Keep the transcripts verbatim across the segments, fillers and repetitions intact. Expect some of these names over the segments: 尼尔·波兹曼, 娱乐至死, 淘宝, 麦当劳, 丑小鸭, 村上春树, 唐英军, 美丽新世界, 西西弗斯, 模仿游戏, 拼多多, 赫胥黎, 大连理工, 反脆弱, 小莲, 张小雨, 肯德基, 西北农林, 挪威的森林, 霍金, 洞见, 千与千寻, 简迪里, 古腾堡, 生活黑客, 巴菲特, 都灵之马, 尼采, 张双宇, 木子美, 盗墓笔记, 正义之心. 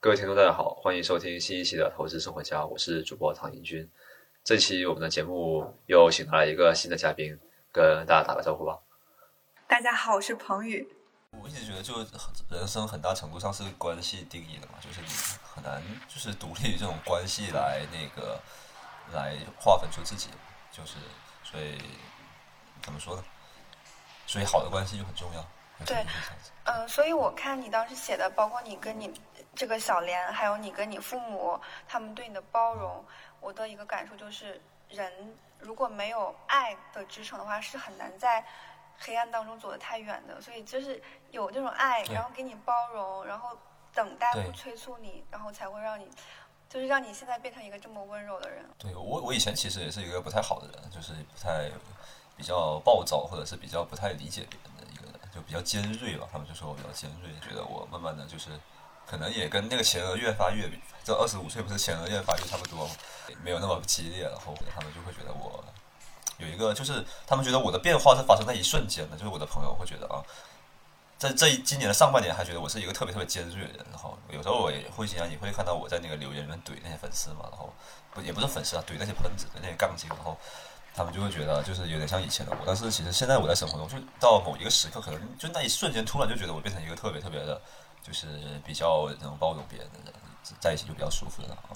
各位听众大家好，欢迎收听新一期的投资生活家，我是主播唐英军。这期我们的节目又请来了一个新的嘉宾，跟大家打个招呼吧。大家好，我是彭宇。我一直觉得，就人生很大程度上是关系定义的嘛，就是你很难就是独立这种关系来那个来划分出自己，就是所以怎么说呢？所以好的关系就很重要。对，嗯、呃，所以我看你当时写的，包括你跟你这个小莲，还有你跟你父母，他们对你的包容，我的一个感受就是，人如果没有爱的支撑的话，是很难在黑暗当中走得太远的。所以就是有这种爱，然后给你包容，然后等待不催促你，然后才会让你，就是让你现在变成一个这么温柔的人。对，我我以前其实也是一个不太好的人，就是不太比较暴躁，或者是比较不太理解别人的一个人。就比较尖锐吧，他们就说我比较尖锐，觉得我慢慢的就是，可能也跟那个前额越发育，这二十五岁不是前额越发育差不多，没有那么激烈，然后他们就会觉得我有一个，就是他们觉得我的变化是发生在一瞬间的，就是我的朋友会觉得啊，在这今年的上半年还觉得我是一个特别特别尖锐的人，然后有时候我也会经常你会看到我在那个留言里面怼那些粉丝嘛，然后不也不是粉丝啊，怼那些喷子的那些杠精，然后。他们就会觉得就是有点像以前的我，但是其实现在我在生活中，就到某一个时刻，可能就那一瞬间，突然就觉得我变成一个特别特别的，就是比较能包容别人的人，在一起就比较舒服了啊。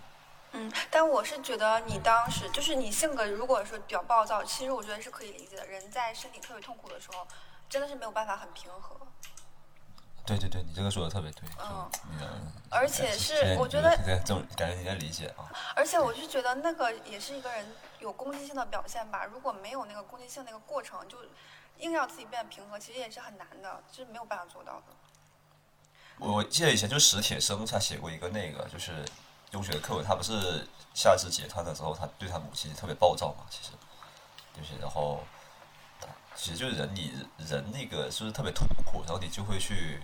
嗯，但我是觉得你当时就是你性格，如果说比较暴躁，其实我觉得是可以理解的。人在身体特别痛苦的时候，真的是没有办法很平和。对对对，你这个说的特别对。嗯，而且是我觉得这种感觉你在理解啊。而且我是觉得那个也是一个人有攻击性的表现吧。如果没有那个攻击性那个过程，就硬要自己变得平和，其实也是很难的，就是没有办法做到的。我记得以前就史铁生他写过一个那个就是中学的课文，他不是夏至截瘫的时候，他对他母亲特别暴躁嘛，其实就是然后。其实就是人，你人那个就是特别痛苦，然后你就会去，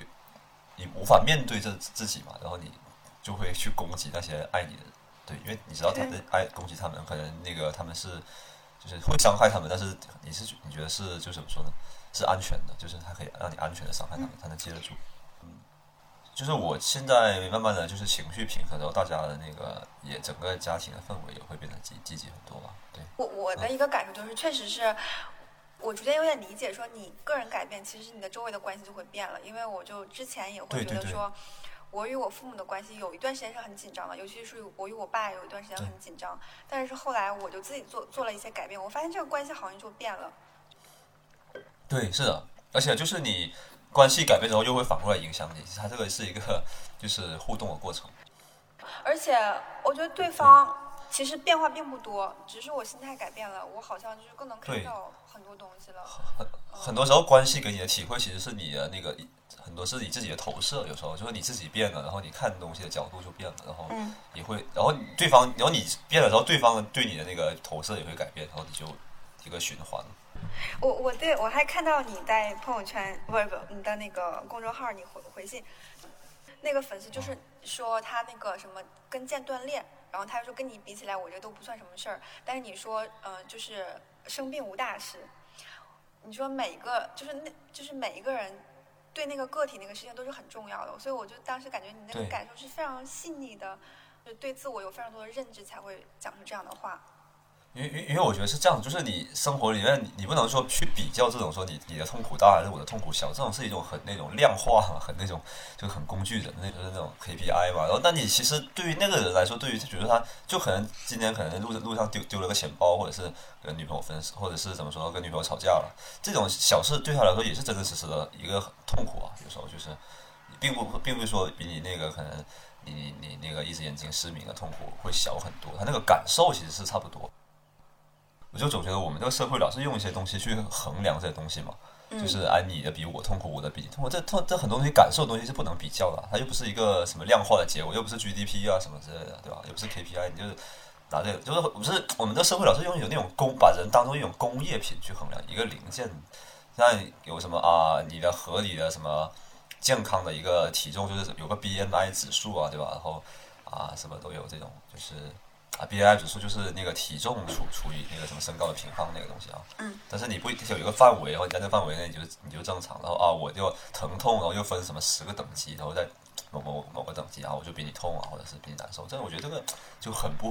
你无法面对这自己嘛，然后你就会去攻击那些爱你的人，对，因为你知道他们爱攻击他们，可能那个他们是就是会伤害他们，但是你是你觉得是就怎么说呢？是安全的，就是他可以让你安全的伤害他们，才能接得住。嗯，就是我现在慢慢的就是情绪平衡，然后大家的那个也整个家庭的氛围也会变得积积极很多吧。对，我我的一个感受就是，嗯、确实是。我逐渐有点理解，说你个人改变，其实你的周围的关系就会变了。因为我就之前也会觉得说，我与我父母的关系有一段时间是很紧张的，尤其是我与我爸有一段时间很紧张。但是后来我就自己做做了一些改变，我发现这个关系好像就变了。对，是的，而且就是你关系改变之后，又会反过来影响你。它这个是一个就是互动的过程。而且我觉得对方其实变化并不多，只是我心态改变了，我好像就是更能看到。很多东西了，很很多时候关系给你的体会，其实是你的那个很多是你自己的投射。有时候就是你自己变了，然后你看东西的角度就变了，然后你会，然后对方，然后你变了，然后对方对你的那个投射也会改变，然后你就一个循环。我我对我还看到你在朋友圈，不不，你的那个公众号，你回回信，那个粉丝就是说他那个什么跟腱断裂，然后他说跟你比起来，我这都不算什么事儿，但是你说，嗯、呃，就是。生病无大事，你说每一个就是那，就是每一个人对那个个体那个事情都是很重要的，所以我就当时感觉你那个感受是非常细腻的，就对自我有非常多的认知才会讲出这样的话。因为因为我觉得是这样，就是你生活里面你你不能说去比较这种说你你的痛苦大还是我的痛苦小，这种是一种很那种量化嘛，很那种就很工具人那种那种 K P I 嘛。然后，但你其实对于那个人来说，对于比如说他就可能今天可能路路上丢丢了个钱包，或者是跟女朋友分手，或者是怎么说跟女朋友吵架了，这种小事对他来说也是真真实实的一个痛苦啊。有时候就是并不并不是说比你那个可能你你那个一只眼睛失明的痛苦会小很多，他那个感受其实是差不多。我就总觉得我们这个社会老是用一些东西去衡量这些东西嘛，就是哎，你的比我痛苦，我的比你痛苦，这这很多东西感受的东西是不能比较的，它又不是一个什么量化的结果，又不是 G D P 啊什么之类的，对吧？又不是 K P I， 你就是拿这个，就是不是我们这社会老是用有那种工把人当做一种工业品去衡量一个零件，像有什么啊，你的合理的什么健康的一个体重就是有个 B M I 指数啊，对吧？然后啊什么都有这种就是。啊 ，B M I 指数就是那个体重除除以那个什么身高的平方那个东西啊。嗯。但是你不有一个范围，然后你在这范围内你就你就正常，然后啊我就疼痛，然后又分什么十个等级，然后再某某某个等级啊，我就比你痛啊，或者是比你难受。但我觉得这个就很不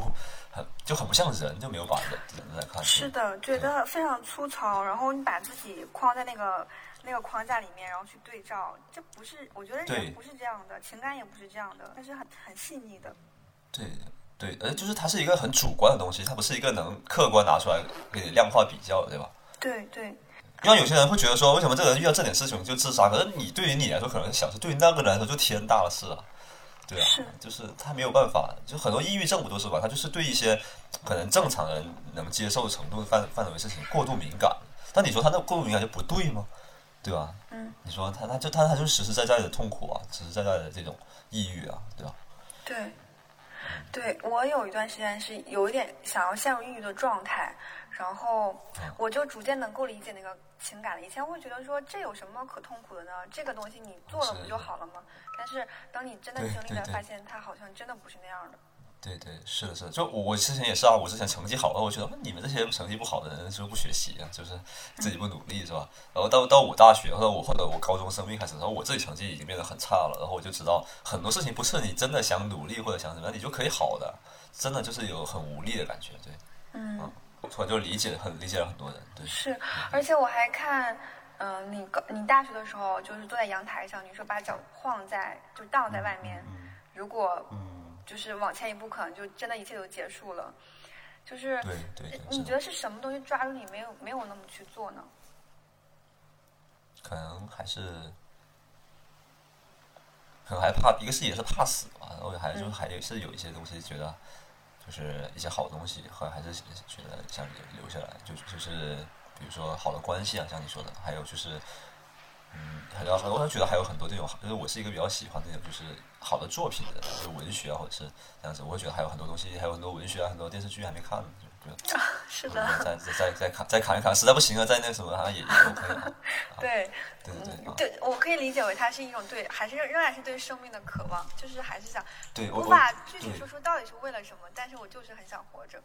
很就很不像人，就没有把人人来看。是的，觉得非常粗糙，然后你把自己框在那个那个框架里面，然后去对照，这不是我觉得人不是这样的，情感也不是这样的，但是很很细腻的。对。对，呃，就是它是一个很主观的东西，它不是一个能客观拿出来给你量化比较的，对吧？对对。因为有些人会觉得说，为什么这个人遇到这点事情就自杀？可是你对于你来说可能小事，对于那个人来说就天大的事啊，对啊，是就是他没有办法，就很多抑郁症不都是吧？他就是对一些可能正常人能接受程度范范围的事情过度敏感。但你说他那过度敏感就不对吗？对吧？嗯。你说他，他就他他就实实在在的痛苦啊，实实在在的这种抑郁啊，对吧？对。对，我有一段时间是有一点想要陷入抑郁的状态，然后我就逐渐能够理解那个情感了。以前我会觉得说这有什么可痛苦的呢？这个东西你做了不就好了吗？但是等你真的经历了，发现它好像真的不是那样的。对对，是的，是的。就我之前也是啊，我之前成绩好了，我觉得你们这些成绩不好的人是不是不学习啊？就是自己不努力是吧？然后到到我大学，或者我或者我高中生病开始的时候，我自己成绩已经变得很差了，然后我就知道很多事情不是你真的想努力或者想什么，你就可以好的，真的就是有很无力的感觉，对，嗯，嗯我突然就理解很理解了很多人，对，是，而且我还看。嗯、呃，你你大学的时候就是坐在阳台上，你说把脚晃在就荡在外面，嗯嗯、如果嗯。就是往前一步，可能就真的一切都结束了。就是对对，你觉得是什么东西抓住你，没有没有那么去做呢？可能还是很害怕，一个是也是怕死吧，然后还就是还是有一些东西觉得，就是一些好东西，还还是觉得想留下来，就就是比如说好的关系啊，像你说的，还有就是。嗯，很多很多人觉得还有很多这种，就是我是一个比较喜欢那种就是好的作品的，就是文学啊，或者是这样子，我会觉得还有很多东西，还有很多文学啊，很多电视剧还没看呢，就啊，是的，再再再再看再看一看，实在不行了，再那什么好像也也 OK 了。对对对对，对我可以理解为它是一种对，还是仍然是对生命的渴望，就是还是想，对，无法具体说出到底是为了什么，但是我就是很想活着。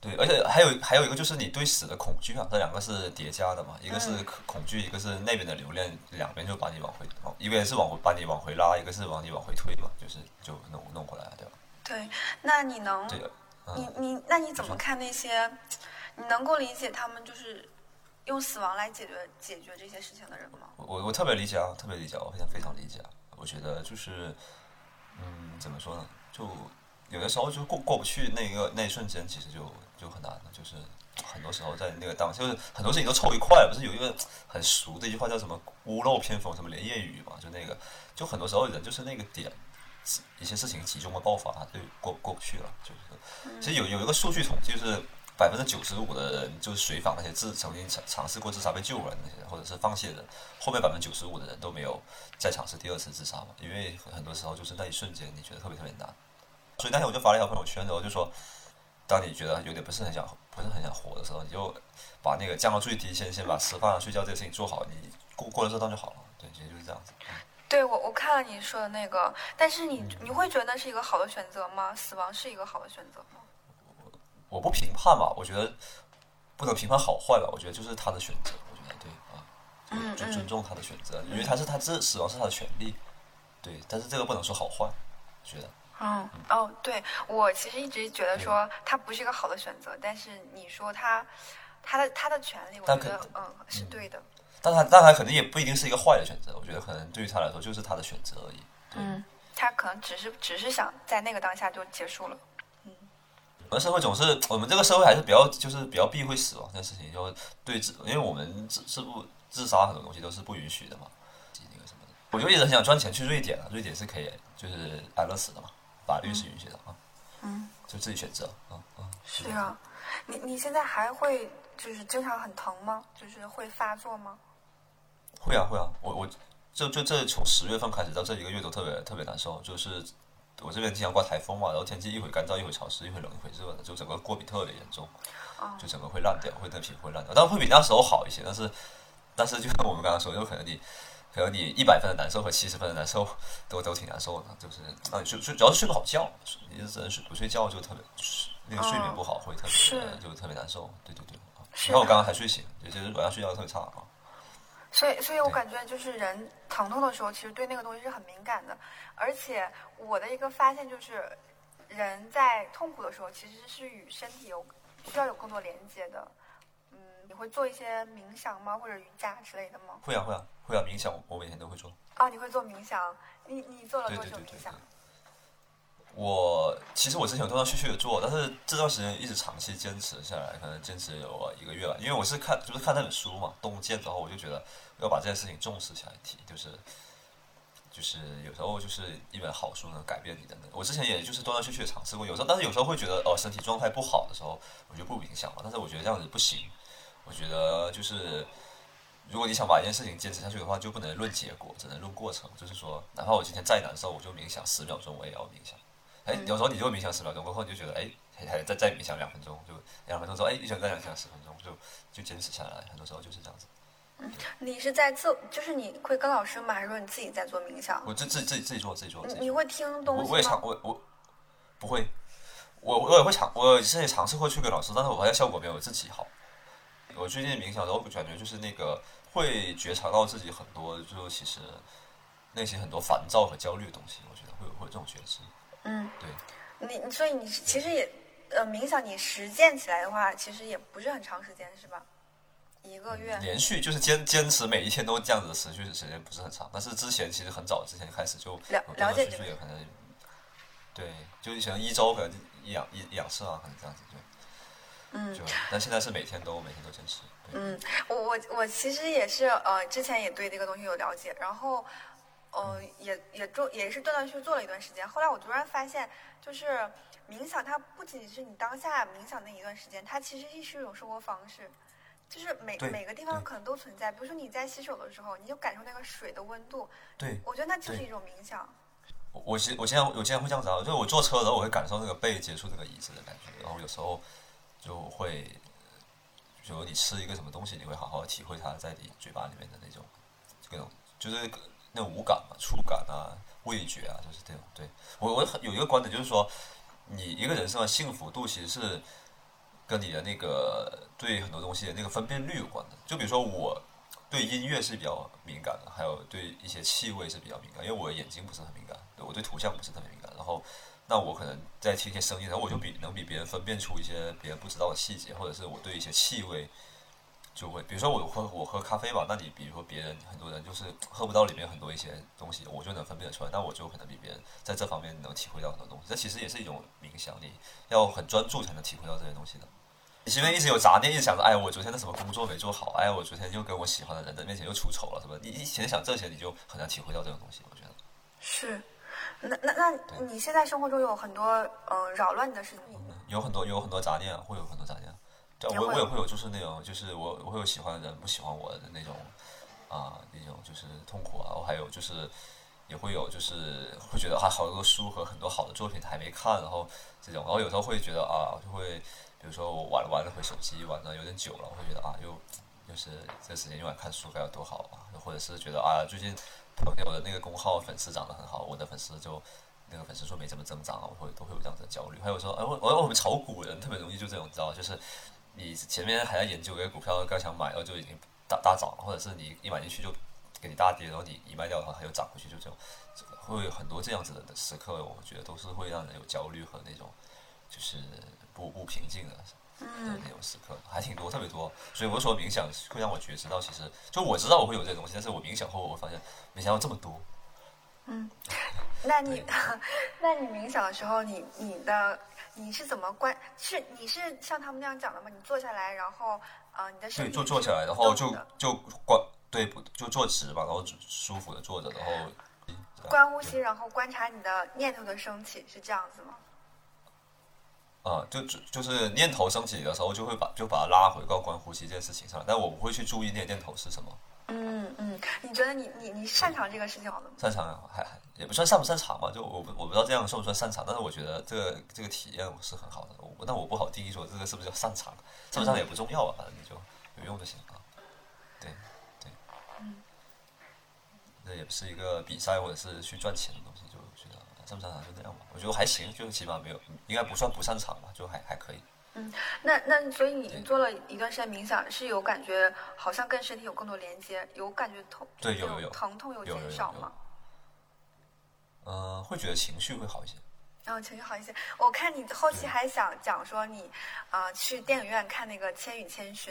对，而且还有还有一个就是你对死的恐惧啊，这两个是叠加的嘛，一个是恐惧，一个是那边的留恋，两边就把你往回，一个是往回把你往回拉，一个是往你往回推嘛，就是就弄弄过来了，对吧？对，那你能，对嗯、你你那你怎么看那些，你能够理解他们就是用死亡来解决解决这些事情的人吗？我我特别理解啊，特别理解，我非常非常理解。我觉得就是，嗯，怎么说呢？就有的时候就过过不去那个那一瞬间，其实就。就很难了，就是很多时候在那个当下，就是很多事情都凑一块了。不是有一个很俗的一句话叫什么“屋漏偏逢什么连夜雨”嘛？就那个，就很多时候人就是那个点，一些事情集中的爆发，就过过不去了。就是其实有有一个数据统计，就是百分之九十五的人就是随访那些自曾经尝尝试过自杀被救了那些，或者是放弃的人，后面百分之九十五的人都没有再尝试第二次自杀嘛，因为很多时候就是那一瞬间你觉得特别特别难。所以那天我就发了一条朋友圈，然后就说。当你觉得有点不是很想不是很想活的时候，你就把那个降到最低，先先把吃饭、睡觉这些事情做好，你过过了这段就好了。对，其实就是这样子。对，我我看了你说的那个，但是你、嗯、你会觉得是一个好的选择吗？死亡是一个好的选择吗？我我不评判吧，我觉得不能评判好坏吧，我觉得就是他的选择，我觉得对啊，嗯，就尊重他的选择，嗯、因为他是他自死亡是他的权利，对，但是这个不能说好坏，我觉得。嗯哦，对我其实一直觉得说它不是一个好的选择，但是你说它，它的它的权利，我觉得嗯是对的。但它但它肯定也不一定是一个坏的选择，我觉得可能对于他来说就是他的选择而已。嗯，他可能只是只是想在那个当下就结束了。嗯，我们社会总是我们这个社会还是比较就是比较避讳死亡这事情，就对自因为我们自自不自杀很多东西都是不允许的嘛，那个什么的。我就一直很想赚钱去瑞典啊，瑞典是可以就是安乐死的嘛。法律是允许的啊，嗯，就自己选择啊啊。是啊，你你现在还会就是经常很疼吗？就是会发作吗？会啊会啊，我我就就这从十月份开始到这一个月都特别特别难受，就是我这边经常刮台风嘛，然后天气一会干燥一会潮湿一会冷一会热的，就整个过敏特别严重，哦、就整个会烂掉，会那皮肤会烂掉，但会比那时候好一些，但是但是就像我们刚刚说，就可能你。可能你一百分的难受和七十分的难受都都挺难受的，就是啊，睡睡主要是睡不好觉，你只能睡不睡觉就特别那个睡眠不好会特别、哦、就特别难受，对对对。你看我刚刚还睡醒，就是晚上睡觉特别差啊。所以所以我感觉就是人长痛的时候，其实对那个东西是很敏感的。而且我的一个发现就是，人在痛苦的时候其实是与身体有需要有更多连接的。嗯，你会做一些冥想吗，或者瑜伽之类的吗？会啊会啊会啊，冥想我我每天都会做。哦，你会做冥想？你你做了多久冥想？对对对对对，我其实我之前有断断续续的做，但是这段时间一直长期坚持下来，可能坚持有一个月吧。因为我是看就是看那本书嘛，《洞见》之后，我就觉得要把这件事情重视起来提，就是就是有时候就是一本好书能改变你的。我之前也就是断断续续的尝试过，有时候但是有时候会觉得哦、呃、身体状态不好的时候，我就不冥想了。但是我觉得这样子不行，我觉得就是如果你想把一件事情坚持下去的话，就不能论结果，只能论过程。就是说，哪怕我今天再难受，我就冥想十秒钟，我也要冥想。哎，有时候你就冥想十秒钟过后，你就觉得哎，还再再冥想两分钟，就两分钟之后，哎，你想再冥想十分钟，就就坚持下来。很多时候就是这样子。嗯，你是在自，就是你会跟老师吗？还是说你自己在做冥想？我自自自己自己做自己做。你你会听东西吗？我也尝我我不会，我我也会尝，我之前尝试过去跟老师，但是我发现效果没有自己好。我最近冥想的时候，感觉就是那个会觉察到自己很多，就其实内心很多烦躁和焦虑的东西，我觉得会有会有这种觉知。嗯，对，你所以你其实也，呃，冥想你实践起来的话，其实也不是很长时间，是吧？一个月、嗯、连续就是坚坚持每一天都这样子的持续时间不是很长，但是之前其实很早之前开始就了了解这个，可能对，就以前一周可能一两一两次啊，可能这样子对。嗯，但现在是每天都每天都坚持。嗯，我我我其实也是呃，之前也对这个东西有了解，然后。呃，也也做也是断断续续做了一段时间。后来我突然发现，就是冥想，它不仅仅是你当下冥想那一段时间，它其实是一种生活方式，就是每每个地方可能都存在。比如说你在洗手的时候，你就感受那个水的温度。对，我觉得那就是一种冥想。我我现我现在我现在会这样子啊，就是我坐车的时候，我会感受那个背接触那个椅子的感觉，然后有时候就会，比如你吃一个什么东西，你会好好体会它在你嘴巴里面的那种，各种就是。那五感嘛，触感啊，味觉啊，就是这种。对，我我有一个观点，就是说，你一个人生的幸福度其实是跟你的那个对很多东西的那个分辨率有关的。就比如说，我对音乐是比较敏感的，还有对一些气味是比较敏感，因为我的眼睛不是很敏感，对我对图像不是特别敏感。然后，那我可能在听一些声音，然后我就比能比别人分辨出一些别人不知道的细节，或者是我对一些气味。就会比如说我喝我喝咖啡吧，那你比如说别人很多人就是喝不到里面很多一些东西，我就能分辨得出来，那我就可能比别人在这方面能体会到很多东西。这其实也是一种冥想，你要很专注才能体会到这些东西的。你心里一直有杂念，一直想着哎我昨天的什么工作没做好，哎我昨天又跟我喜欢的人在面前又出丑了什么，你一前想这些，你就很难体会到这种东西。我觉得是。那那那你现在生活中有很多呃扰乱你的事情？有很多有很多杂念，会有很多杂念。对，我我也会有，就是那种，就是我我会有喜欢的人不喜欢我的那种，啊，那种就是痛苦啊。我还有就是，也会有就是会觉得啊，好多书和很多好的作品还没看，然后这种，然后有时候会觉得啊，就会比如说我玩了玩了会手机玩的有点久了，我会觉得啊，又就是这时间用来看书该有多好啊，或者是觉得啊，最近朋友的那个公号粉丝涨得很好，我的粉丝就。那个粉丝说没怎么增长啊，我会都会有这样子的焦虑。还有说，哎，我我我们炒股人特别容易就这种，你知道，就是你前面还在研究一个股票，刚想买，然后就已经大大涨了，或者是你一买进去就给你大跌，然后你一卖掉，然后它又涨回去，就这种，会有很多这样子的时刻，我觉得都是会让人有焦虑和那种就是不不平静的那种时刻，还挺多，特别多。所以我说冥想会让我觉知到，其实就我知道我会有这些东西，但是我冥想后我发现没想到这么多。嗯，那你，那你冥想的时候，你你的你是怎么观？是你是像他们那样讲的吗？你坐下来，然后呃，你的身体对坐坐下来，然后就就观对就坐直吧，然后舒服的坐着，然后观呼吸，然后观察你的念头的升起，是这样子吗？啊、嗯，就就是念头升起的时候，就会把就把它拉回到观呼吸这件事情上，但我不会去注意那念头是什么。嗯嗯，你觉得你你你擅长这个事情好吗？擅长啊，还还也不算擅不擅长嘛，就我我不知道这样算不算擅长，但是我觉得这个这个体验我是很好的，我但我不好定义说这个是不是叫擅长，擅不擅长也不重要啊，反正你就有用就行啊。对对，嗯，那也不是一个比赛或者是去赚钱的东西，就觉得擅不擅长就那样吧，我觉得还行，就起码没有应该不算不擅长吧，就还还可以。嗯，那那所以你做了一段时间冥想，是有感觉好像跟身体有更多连接，有感觉痛，对，有有有疼痛有减少吗？呃，会觉得情绪会好一些。然后、哦、情绪好一些。我看你后期还想讲说你啊、呃、去电影院看那个《千与千寻》，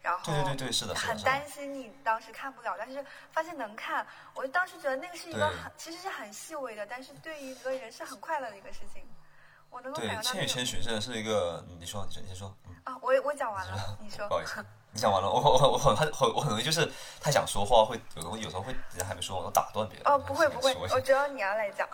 然后对对对是的，很担心你当时看不了，但是发现能看。我当时觉得那个是一个很其实是很细微的，但是对于一个人是很快乐的一个事情。我能够感觉到对《千与千寻》真的是一个，你说你先说、嗯、啊，我我讲完了，你说。不好意思，你讲完了，我我我很很我很容易就是太想说话，会有东西有时候会人还没说，我打断别人。哦，不会不会，我只要你要来讲。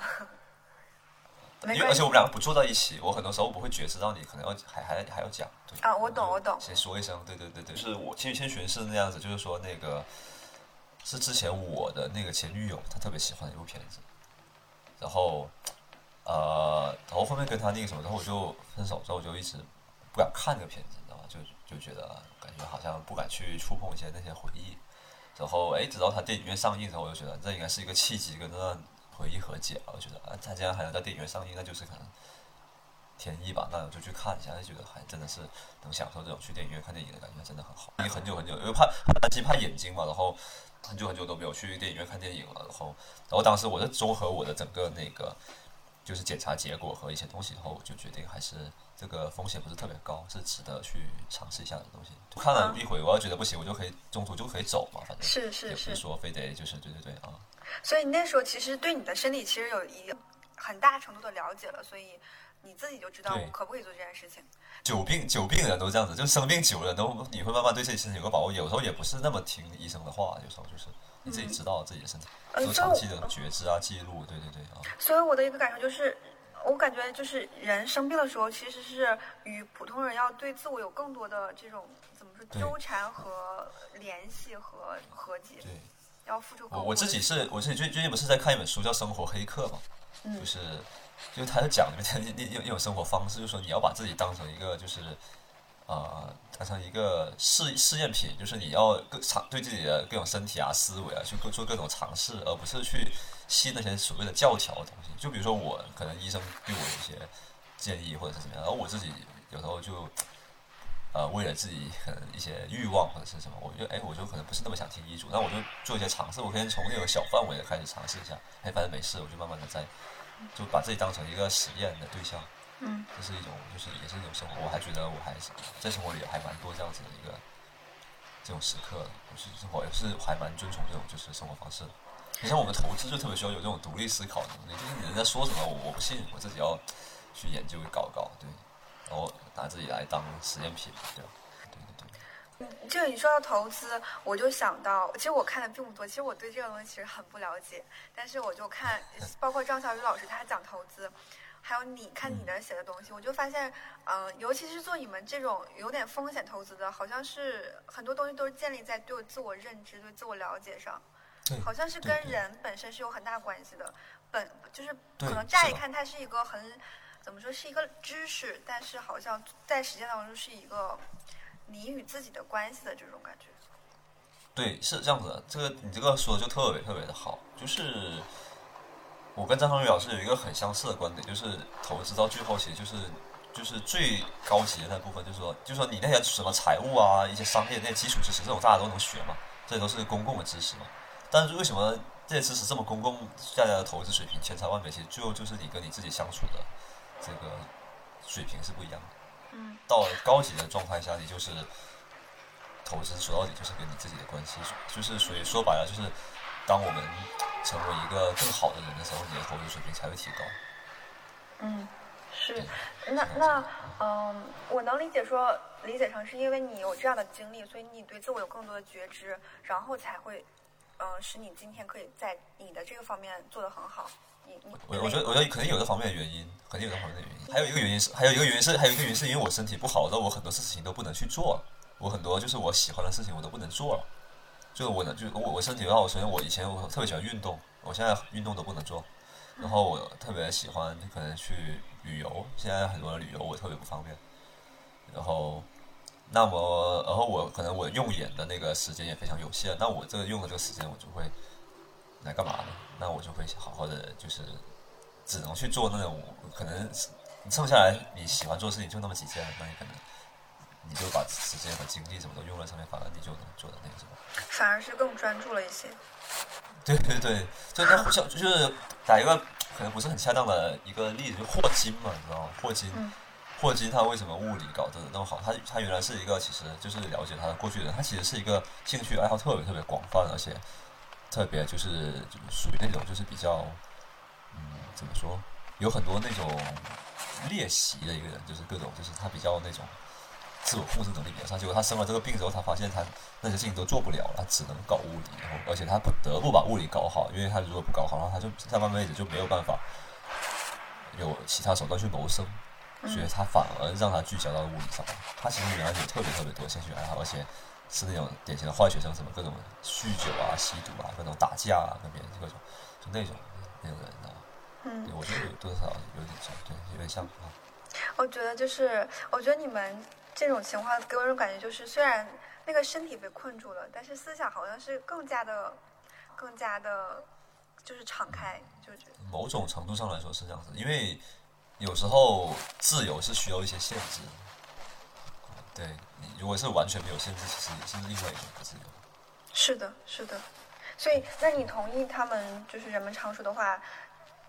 因为而且我们两个不住到一起，我很多时候不会觉知到你可能要还还还要讲。对啊，我懂我懂。先说一声，对对对对，就是我千与千寻是那样子，就是说那个是之前我的那个前女友，她特别喜欢一部片子，然后呃，然后后面跟她那个什么，然后我就分手之后我就一直不敢看这个片子，你知道吗？就就觉得感觉好像不敢去触碰一些那些回忆，然后哎，直到她电影院上映之后，我就觉得这应该是一个契机，跟那回忆和解了，我觉得啊，他既然还能在电影院上映，那就是可能天意吧，那我就去看一下，就觉得还真的是能享受这种去电影院看电影的感觉，真的很好。因为很久很久，因为怕担心怕眼睛嘛，然后很久很久都没有去电影院看电影了，然后然后当时我是综合我的整个那个就是检查结果和一些东西，然后我就决定还是这个风险不是特别高，是值得去尝试一下的东西。看了一回，我要觉得不行，我就可以中途就可以走嘛，反正是是是，也不是说非得就是对对对啊。所以你那时候其实对你的身体其实有一很大程度的了解了，所以你自己就知道我可不可以做这件事情。久病久病人都这样子，就生病久了都你会慢慢对自己身体有个把握，有时候也不是那么听医生的话，有时候就是你自己知道自己的身体，嗯、做长期的觉知啊、记录，对对对啊。所以我的一个感受就是，我感觉就是人生病的时候，其实是与普通人要对自我有更多的这种怎么说纠缠和联系和和解。对。我我自己是，我自己最最近不是在看一本书叫《生活黑客》嘛，嗯、就是，因为他就讲里面一一种生活方式，就是说你要把自己当成一个就是，呃，当成一个试试验品，就是你要各尝对自己的各种身体啊、思维啊去各做各种尝试，而不是去吸那些所谓的教条的东西。就比如说我可能医生对我有一些建议或者是怎么样，然后我自己有时候就。呃，为了自己可能一些欲望或者是什么，我就哎，我就可能不是那么想听医嘱，那我就做一些尝试，我可以从那个小范围的开始尝试一下，哎，反正没事，我就慢慢的在，就把自己当成一个实验的对象，嗯，这是一种，就是也是一种生活，我还觉得我还是在生活里还蛮多这样子的一个这种时刻的，我是我也是还蛮遵从这种就是生活方式的。你像我们投资就特别需要有这种独立思考的东西，就是人家说什么我我不信，我自己要去研究搞搞，对。然后拿自己来当实验品，对吧？对对对。嗯，这个你说到投资，我就想到，其实我看的并不多，其实我对这个东西其实很不了解，但是我就看，包括张小雨老师他讲投资，还有你看你那写的东西，嗯、我就发现，嗯、呃，尤其是做你们这种有点风险投资的，好像是很多东西都是建立在对自我认知、对自我了解上，好像是跟人本身是有很大关系的。本就是可能乍一看它是一个很。怎么说是一个知识，但是好像在实践当中是一个你与自己的关系的这种感觉。对，是这样子的。这个你这个说的就特别特别的好，就是我跟张双宇老师有一个很相似的观点，就是投资到最后其实就是就是最高级的那部分，就是说就是说你那些什么财务啊、一些商业那些基础知识，这种大家都能学嘛，这都是公共的知识嘛。但是为什么这些知识这么公共，大家的投资水平千差万别？其实最后就是你跟你自己相处的。这个水平是不一样的。嗯，到高级的状态下，你就是投资说到底就是跟你自己的关系，就是所以说白了就是，当我们成为一个更好的人的时候，你的投资水平才会提高。嗯，是，那那嗯，我能理解说理解成是因为你有这样的经历，所以你对自我有更多的觉知，然后才会嗯、呃、使你今天可以在你的这个方面做得很好。我我觉得我觉得肯定有这方面的原因，肯定有这方面的原因。还有一个原因是，还有一个原因是，还有一个原因是因为我身体不好，然后我很多事情都不能去做，我很多就是我喜欢的事情我都不能做了。就我能就我我身体的话，我首先我以前我特别喜欢运动，我现在运动都不能做。然后我特别喜欢可能去旅游，现在很多的旅游我特别不方便。然后，那么然后我可能我用眼的那个时间也非常有限，那我这个用的这个时间我就会。来干嘛呢？那我就会好好的，就是只能去做那种可能你瘦下来，你喜欢做事情就那么几件，那你可能你就把时间和精力什么都用在上面，反而你就能做到那个什么，反而是更专注了一些。对对对，就那像就是打一个可能不是很恰当的一个例子，就霍金嘛，你知道吗？霍金，嗯、霍金他为什么物理搞得那么好？他他原来是一个其实就是了解他的过去的人，他其实是一个兴趣爱好特别特别广泛，而且特别就是属于那种就是比较嗯怎么说，有很多那种练习的一个人，就是各种就是他比较那种。自我控制能力比较差，结果他生了这个病之后，他发现他那些事情都做不了了，他只能搞物理，然后而且他不得不把物理搞好，因为他如果不搞好，然后他就下半辈子就没有办法有其他手段去谋生，所以他反而让他聚焦到物理上。他其实原来有特别特别多兴趣爱好，而且是那种典型的坏学生，什么各种酗酒啊、吸毒啊、各种打架啊，跟别人各种就那种那种人啊。嗯，对我觉得有多少有点像，对，有点像啊。我觉得就是，我觉得你们。这种情况给我一种感觉，就是虽然那个身体被困住了，但是思想好像是更加的、更加的，就是敞开，就觉得某种程度上来说是这样子。因为有时候自由是需要一些限制，对你如果是完全没有限制，其实是另外一种不自由。是的，是的。所以，那你同意他们就是人们常说的话，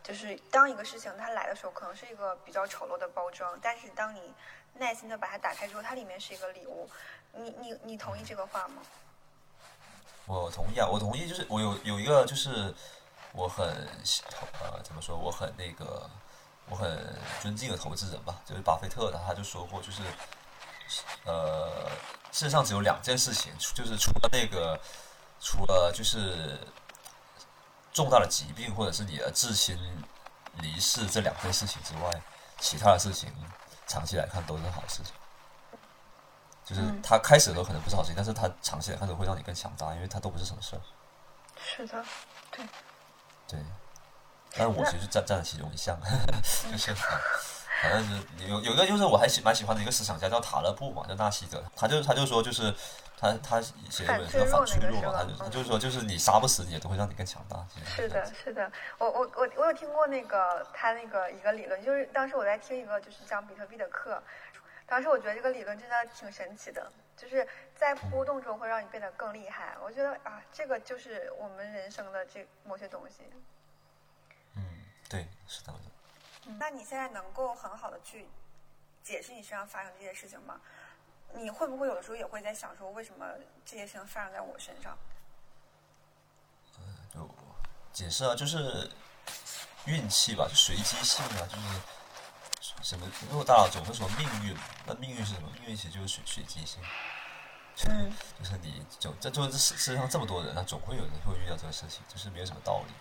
就是当一个事情它来的时候，可能是一个比较丑陋的包装，但是当你耐心的把它打开之后，它里面是一个礼物。你你你同意这个话吗？我同意啊，我同意。就是我有有一个，就是我很呃怎么说，我很那个，我很尊敬的投资人吧，就是巴菲特的，他就说过，就是呃，世上只有两件事情，就是除了那个，除了就是重大的疾病或者是你的至亲离世这两件事情之外，其他的事情。长期来看都是好事情，就是它开始的时候可能不是好事情，嗯、但是它长期来看都会让你更强大，因为它都不是什么事儿。是的，对。对，但是我其实站站了其中一项，就是反正是有有一个就是我还喜蛮喜欢的一个思想家叫塔勒布嘛，叫纳西德，他就他就说就是他他写一本叫《反脆弱》嘛，他就他就说就是你杀不死你也都会让你更强大。是的，是的，我我我我有听过那个他那个一个理论，就是当时我在听一个就是讲比特币的课，当时我觉得这个理论真的挺神奇的，就是在波动中会让你变得更厉害。我觉得啊，这个就是我们人生的这某些东西。嗯，对，是的。嗯、那你现在能够很好的去解释你身上发生这些事情吗？你会不会有的时候也会在想说，为什么这些事情发生在我身上？嗯，就解释啊，就是运气吧，就随机性啊，就是什么？因为大家总会说命运，那命运是什么？命运其实就是随随机性。嗯，就是你总在做这世世上这么多人，他总会有人会遇到这个事情，就是没有什么道理。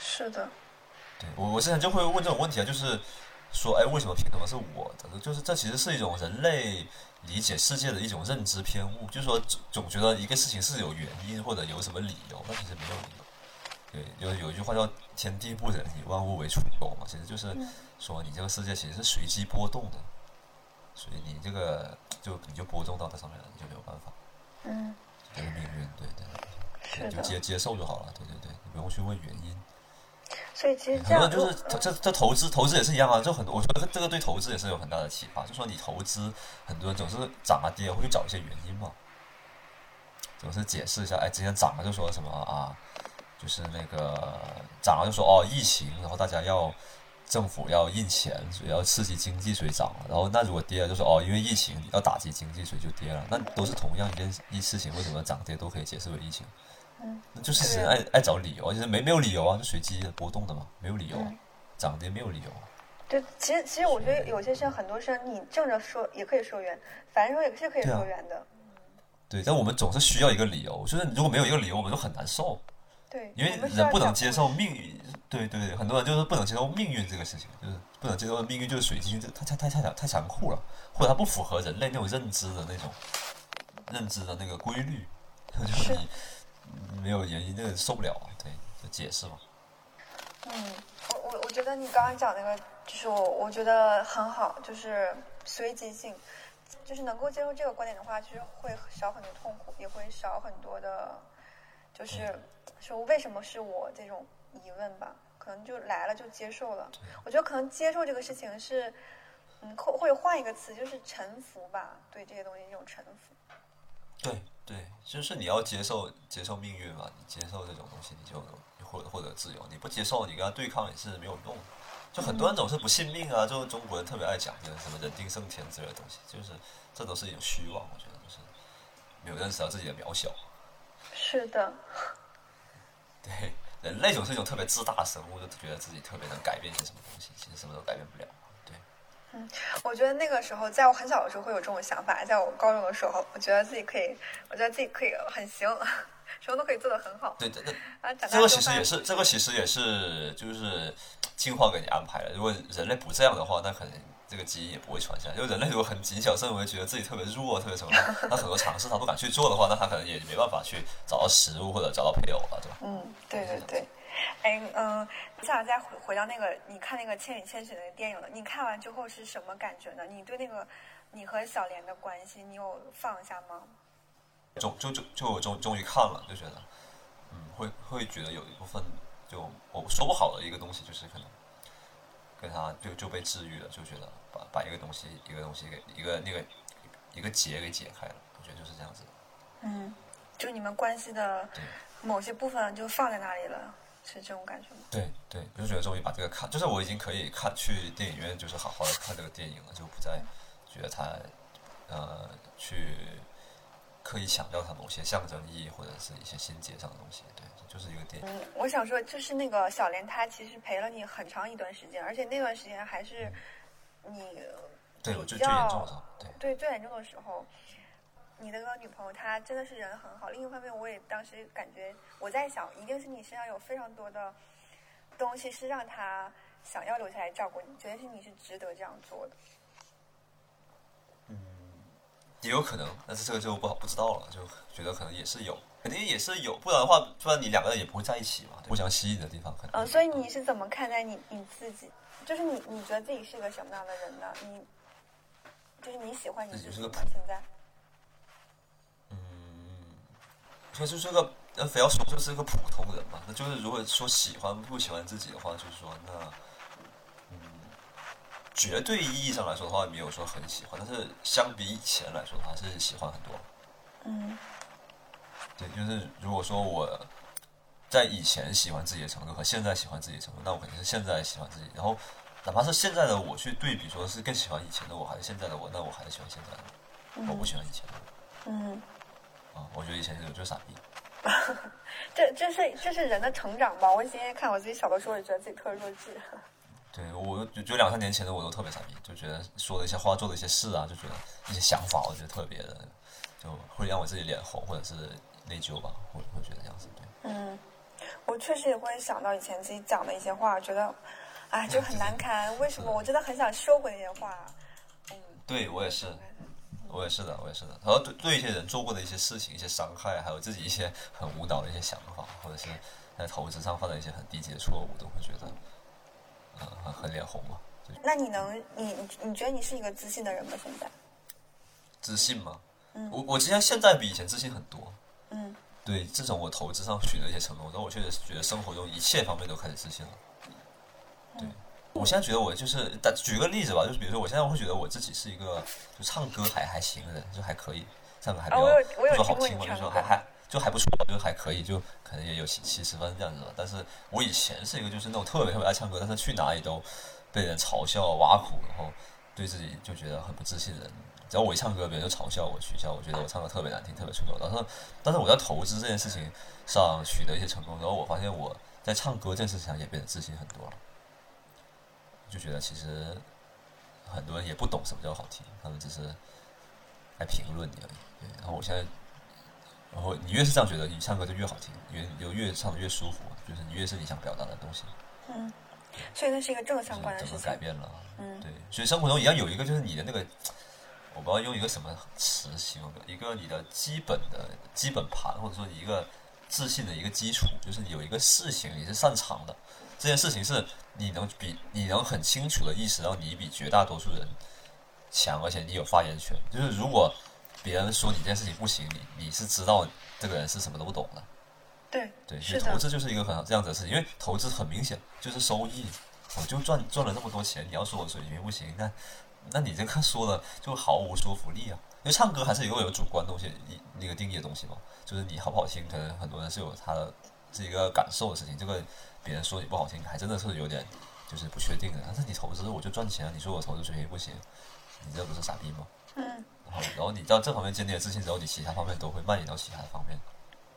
是的。对，我我现在就会问这种问题啊，就是说，哎，为什么凭什么是我的？就是这其实是一种人类理解世界的一种认知偏误，就是说总觉得一个事情是有原因或者有什么理由，那其实没有理由。对，有有一句话叫“天地不仁，以万物为刍狗”嘛，其实就是说你这个世界其实是随机波动的，所以你这个就你就波动到那上面了，你就没有办法。嗯，这是命运，对对，你就接接受就好了，对对对，你不用去问原因。所以其实这样很多就是这这投资投资也是一样啊，就很多我觉得这个对投资也是有很大的启发。就说你投资，很多人总是涨啊跌，会去找一些原因嘛，总是解释一下。哎，之前涨了就说什么啊，就是那个涨了就说哦疫情，然后大家要政府要印钱，所以要刺激经济，所以涨了。然后那如果跌了就说哦因为疫情要打击经济，所以就跌了。那都是同样一件一事情，为什么涨跌都可以解释为疫情？嗯，就是人爱爱找理由，就是没没有理由啊，就随机波动的嘛，没有理由，嗯、涨跌没有理由。对，其实其实我觉得有些事情，很多事情你正着说也可以说圆，反正说也是可以说圆的。对，但我们总是需要一个理由，就是如果没有一个理由，我们就很难受。对，因为人不能接受命运。对对对，很多人就是不能接受命运这个事情，就是不能接受命运就是随机，这太太太太太残酷了，或者它不符合人类那种认知的那种认知的那个规律，就是你。没有原因，这个受不了，对，就解释嘛。嗯，我我我觉得你刚刚讲那个，就是我我觉得很好，就是随机性，就是能够接受这个观点的话，就是会少很多痛苦，也会少很多的，就是说为什么是我这种疑问吧。可能就来了就接受了。我觉得可能接受这个事情是，嗯，或或者换一个词就是臣服吧，对这些东西一种臣服。对对，就是你要接受接受命运嘛，你接受这种东西，你就你获获得自由。你不接受，你跟他对抗也是没有用的。就很多人总是不信命啊，就中国人特别爱讲的什么人定胜天之类的东西，就是这都是一种虚妄，我觉得就是没有认识到自己的渺小。是的。对，人类总是一种特别自大的生物，就觉得自己特别能改变些什么东西，其实什么都改变不了。对。嗯，我觉得那个时候，在我很小的时候会有这种想法，在我高中的时候，我觉得自己可以，我觉得自己可以很行，什么都可以做得很好。对，这这个其实也是，这个其实也是就是进化给你安排的。如果人类不这样的话，那可能这个基因也不会传下来。就人类如果很谨小慎微，觉得自己特别弱、特别什么，那很多尝试他不敢去做的话，那他可能也没办法去找到食物或者找到配偶了，对吧？嗯，对对对。哎，嗯，你想再回回到那个你看那个《千与千寻》的电影了？你看完之后是什么感觉呢？你对那个你和小莲的关系，你有放下吗？终就就就终终于看了，就觉得，嗯，会会觉得有一部分就我说不好的一个东西，就是可能跟他就就被治愈了，就觉得把把一个东西一个东西给一个那个一个结给解开了，我觉得就是这样子。嗯，就你们关系的某些部分就放在那里了。是这种感觉吗？对对，我就觉得终于把这个看，就是我已经可以看去电影院，就是好好的看这个电影了，就不再觉得它，呃，去刻意强调它某些象征意义或者是一些心结上的东西。对，就是一个电影。嗯，我想说，就是那个小莲，她其实陪了你很长一段时间，而且那段时间还是你比较、嗯、对我最最严重的时候，对对最严重的时候。你的那个女朋友她真的是人很好，另一方面我也当时感觉我在想，一定是你身上有非常多的东西是让她想要留下来照顾你，觉得是你是值得这样做的。嗯，也有可能，但是这个就不好不知道了，就觉得可能也是有，肯定也是有，不然的话，不然你两个人也不会在一起嘛，互相吸引的地方可能。嗯、呃，所以你是怎么看待你你自己？就是你你觉得自己是个什么样的人呢？你就是你喜欢你自己吗？现在？所以就是个，呃，非要说就是个普通人嘛。那就是如果说喜欢不喜欢自己的话，就是说那，嗯，绝对意义上来说的话，没有说很喜欢，但是相比以前来说的话，是喜欢很多。嗯。对，就是如果说我在以前喜欢自己的程度和现在喜欢自己的程度，那我肯定是现在喜欢自己。然后，哪怕是现在的我去对比，说是更喜欢以前的我还是现在的我，那我还是喜欢现在的我，嗯、我不喜欢以前的我。嗯。嗯、我觉得以前就是傻逼。这这是这是人的成长吧？我今天看我自己小的时候，也觉得自己特别弱智。对，我就觉得两三年前的我都特别傻逼，就觉得说的一些话、做的一些事啊，就觉得一些想法，我觉得特别的，就会让我自己脸红，或者是内疚吧，会会觉得这样子。对，嗯，我确实也会想到以前自己讲的一些话，觉得，哎，就很难堪。为什么？我真的很想收回那些话。嗯，对我也是。我也是的，我也是的。然后对对一些人做过的一些事情、一些伤害，还有自己一些很无脑的一些想法，或者是在投资上犯的一些很低级的错误，都会觉得，嗯、呃，很脸红嘛。那你能，你你觉得你是一个自信的人吗？现在？自信吗？嗯。我我其实现在比以前自信很多。嗯。对，自从我投资上取得一些成功，然后我确实觉得生活中一切方面都开始自信了。对。嗯，我现在觉得我就是，举个例子吧，就是比如说，我现在会觉得我自己是一个，就唱歌还还行的人，就还可以，唱歌还比较，不说好听嘛，就说还还就还不错，就还可以，就可能也有七七十分这样子吧。但是我以前是一个就是那种特别特别爱唱歌，但是去哪里都被人嘲笑挖苦，然后对自己就觉得很不自信的人。只要我一唱歌，别人就嘲笑我、取笑我，觉得我唱歌特别难听、特别出糗。但是，但是我在投资这件事情上取得一些成功，然后我发现我在唱歌这件事情上也变得自信很多了。就觉得其实很多人也不懂什么叫好听，他们只是来评论你而已。对，然后我现在，然后你越是这样觉得，你唱歌就越好听，越就越唱的越舒服，就是你越是你想表达的东西。嗯，所以那是一个正相关的事情。整个改变了。嗯，对，所以生活中也要有一个，就是你的那个，我不知道用一个什么词形容，一个你的基本的基本盘，或者说一个自信的一个基础，就是你有一个事情你是擅长的。这件事情是你能比你能很清楚的意识到你比绝大多数人强，而且你有发言权。就是如果别人说你这件事情不行，你你是知道这个人是什么都不懂的，对对，所以投资就是一个很好这样子的事情，因为投资很明显就是收益，我就赚赚了这么多钱，你要说我水平不行，那那你这个说的就毫无说服力啊。因为唱歌还是有有主观东西，你那个定义的东西嘛，就是你好不好听，可能很多人是有他的是一个感受的事情，这个别人说你不好听，还真的是有点就是不确定的。但是你投资我就赚钱了，你说我投资水平不行，你这不是傻逼吗？嗯。然后，然后你到这方面建立了自信之后，你其他方面都会蔓延到其他方面。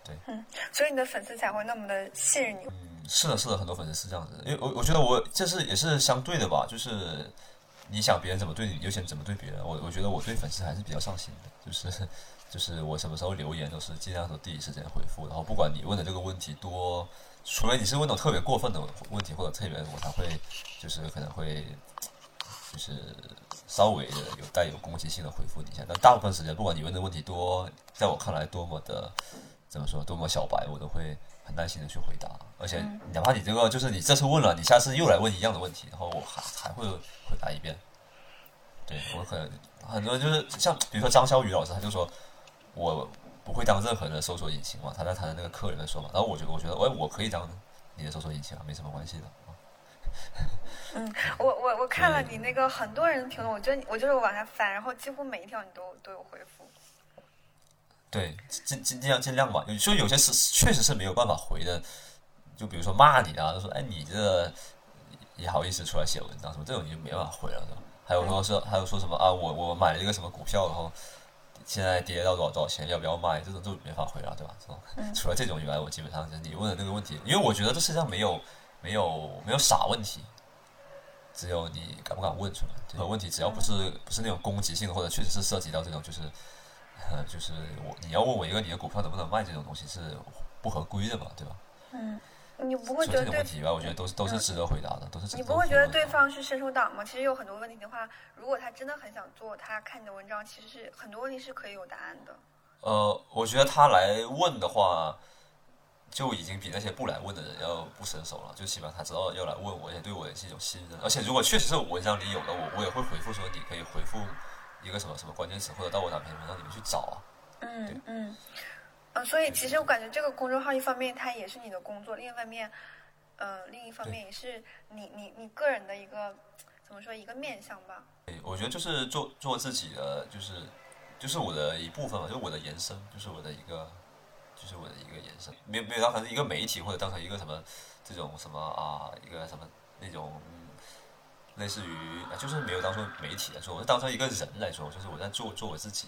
对，嗯，所以你的粉丝才会那么的信任你。嗯，是的，是的，很多粉丝是这样子的，因为我我觉得我这是也是相对的吧，就是你想别人怎么对你，就先怎么对别人。我我觉得我对粉丝还是比较上心的，就是就是我什么时候留言都是尽量都第一时间回复，然后不管你问的这个问题多，除非你是问到特别过分的问题或者特别，我才会就是可能会就是稍微的有带有攻击性的回复你一下。但大部分时间，不管你问的问题多，在我看来多么的。怎么说多么小白，我都会很耐心的去回答，而且哪怕你这个就是你这次问了，你下次又来问一样的问题，然后我还还会回答一遍。对，我可能很多就是像比如说张潇雨老师，他就说我不会当任何人的搜索引擎嘛，他在他的那个课里面说嘛，然后我觉得我觉得我我可以当你的搜索引擎啊，没什么关系的。嗯，我我我看了你那个很多人评论，我觉得我就是往下翻，然后几乎每一条你都都有回复。对，尽尽量尽量吧。有就有些是确实是没有办法回的，就比如说骂你啊，就说哎你这也好意思出来写文章什么，这种你就没办法回了。还有说是还有说什么啊，我我买了一个什么股票，然后现在跌到多少多少钱，要不要卖？这种就没法回了，对吧？除了这种以外，我基本上就是你问的那个问题，因为我觉得这世界上没有没有没有傻问题，只有你敢不敢问出来。这种问题只要不是不是那种攻击性的，或者确实是涉及到这种就是。呃，就是我你要问我一个你的股票能不能卖这种东西是不合规的嘛，对吧？嗯，你不会觉得对这种问题以外，我觉得都是都是值得回答的，都是值得。你不会觉得对方是伸手党吗？其实有很多问题的话，如果他真的很想做，他看你的文章，其实是很多问题是可以有答案的。呃，我觉得他来问的话，就已经比那些不来问的人要不伸手了，就起码他知道要来问我，而且对我也是一种信任。而且如果确实是我文章里有的，我我也会回复说你可以回复。一个什么什么关键词，或者到我哪篇文章里面去找啊？嗯嗯嗯，所以其实我感觉这个公众号一方面它也是你的工作，另一方面，呃，另一方面也是你你你个人的一个怎么说一个面向吧？对，我觉得就是做做自己的，就是就是我的一部分嘛，就是我的延伸，就是我的一个就是我的一个延伸，没有没有当成一个媒体或者当成一个什么这种什么啊一个什么那种。类似于就是没有当做媒体来说，我是当成一个人来说，就是我在做做我自己。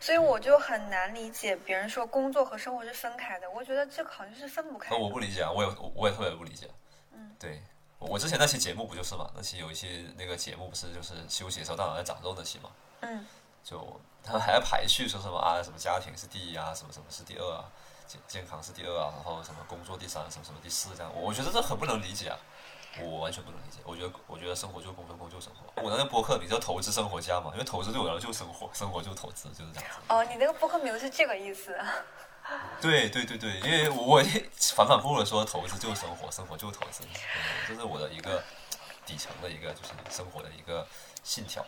所以我就很难理解别人说工作和生活是分开的，我觉得这好像是分不开的。我不理解啊，我也我也特别不理解。嗯，对，我之前那期节目不就是嘛？那期有一期那个节目不是就是休息的时候大脑在长肉那期嘛？嗯，就他们还要排序说什么啊，什么家庭是第一啊，什么什么是第二啊，健健康是第二啊，然后什么工作第三，什么什么第四这样，我觉得这很不能理解啊。我完全不能理解，我觉得，我觉得生活就是工作，工作就是生活。我那个博客名叫投资生活家嘛，因为投资对我来说就是生活，生活就是投资，就是这样子。哦，你那个博客名是这个意思啊？对对对对，因为我反反复复的说，投资就是生活，生活就是投资，这是我的一个底层的一个就是生活的一个信条。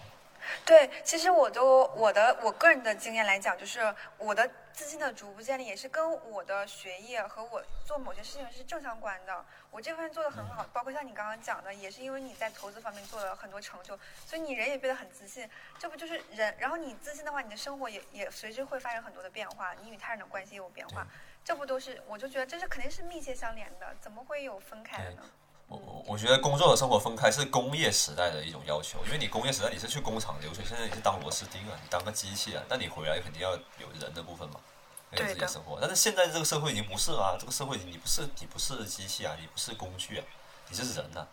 对，其实我都我的我个人的经验来讲，就是我的自信的逐步建立也是跟我的学业和我做某些事情是正相关的。我这方面做得很好，包括像你刚刚讲的，也是因为你在投资方面做了很多成就，所以你人也变得很自信。这不就是人？然后你自信的话，你的生活也也随之会发生很多的变化，你与他人的关系也有变化。这不都是？我就觉得这是肯定是密切相连的，怎么会有分开的呢？我我我觉得工作和生活分开是工业时代的一种要求，因为你工业时代你是去工厂流水，现在你是当螺丝钉啊，你当个机器啊，那你回来肯定要有人的部分嘛，要有自己的生活。但是现在这个社会已经不是啊，这个社会你不是你不是机器啊，你不是工具啊，你是人啊。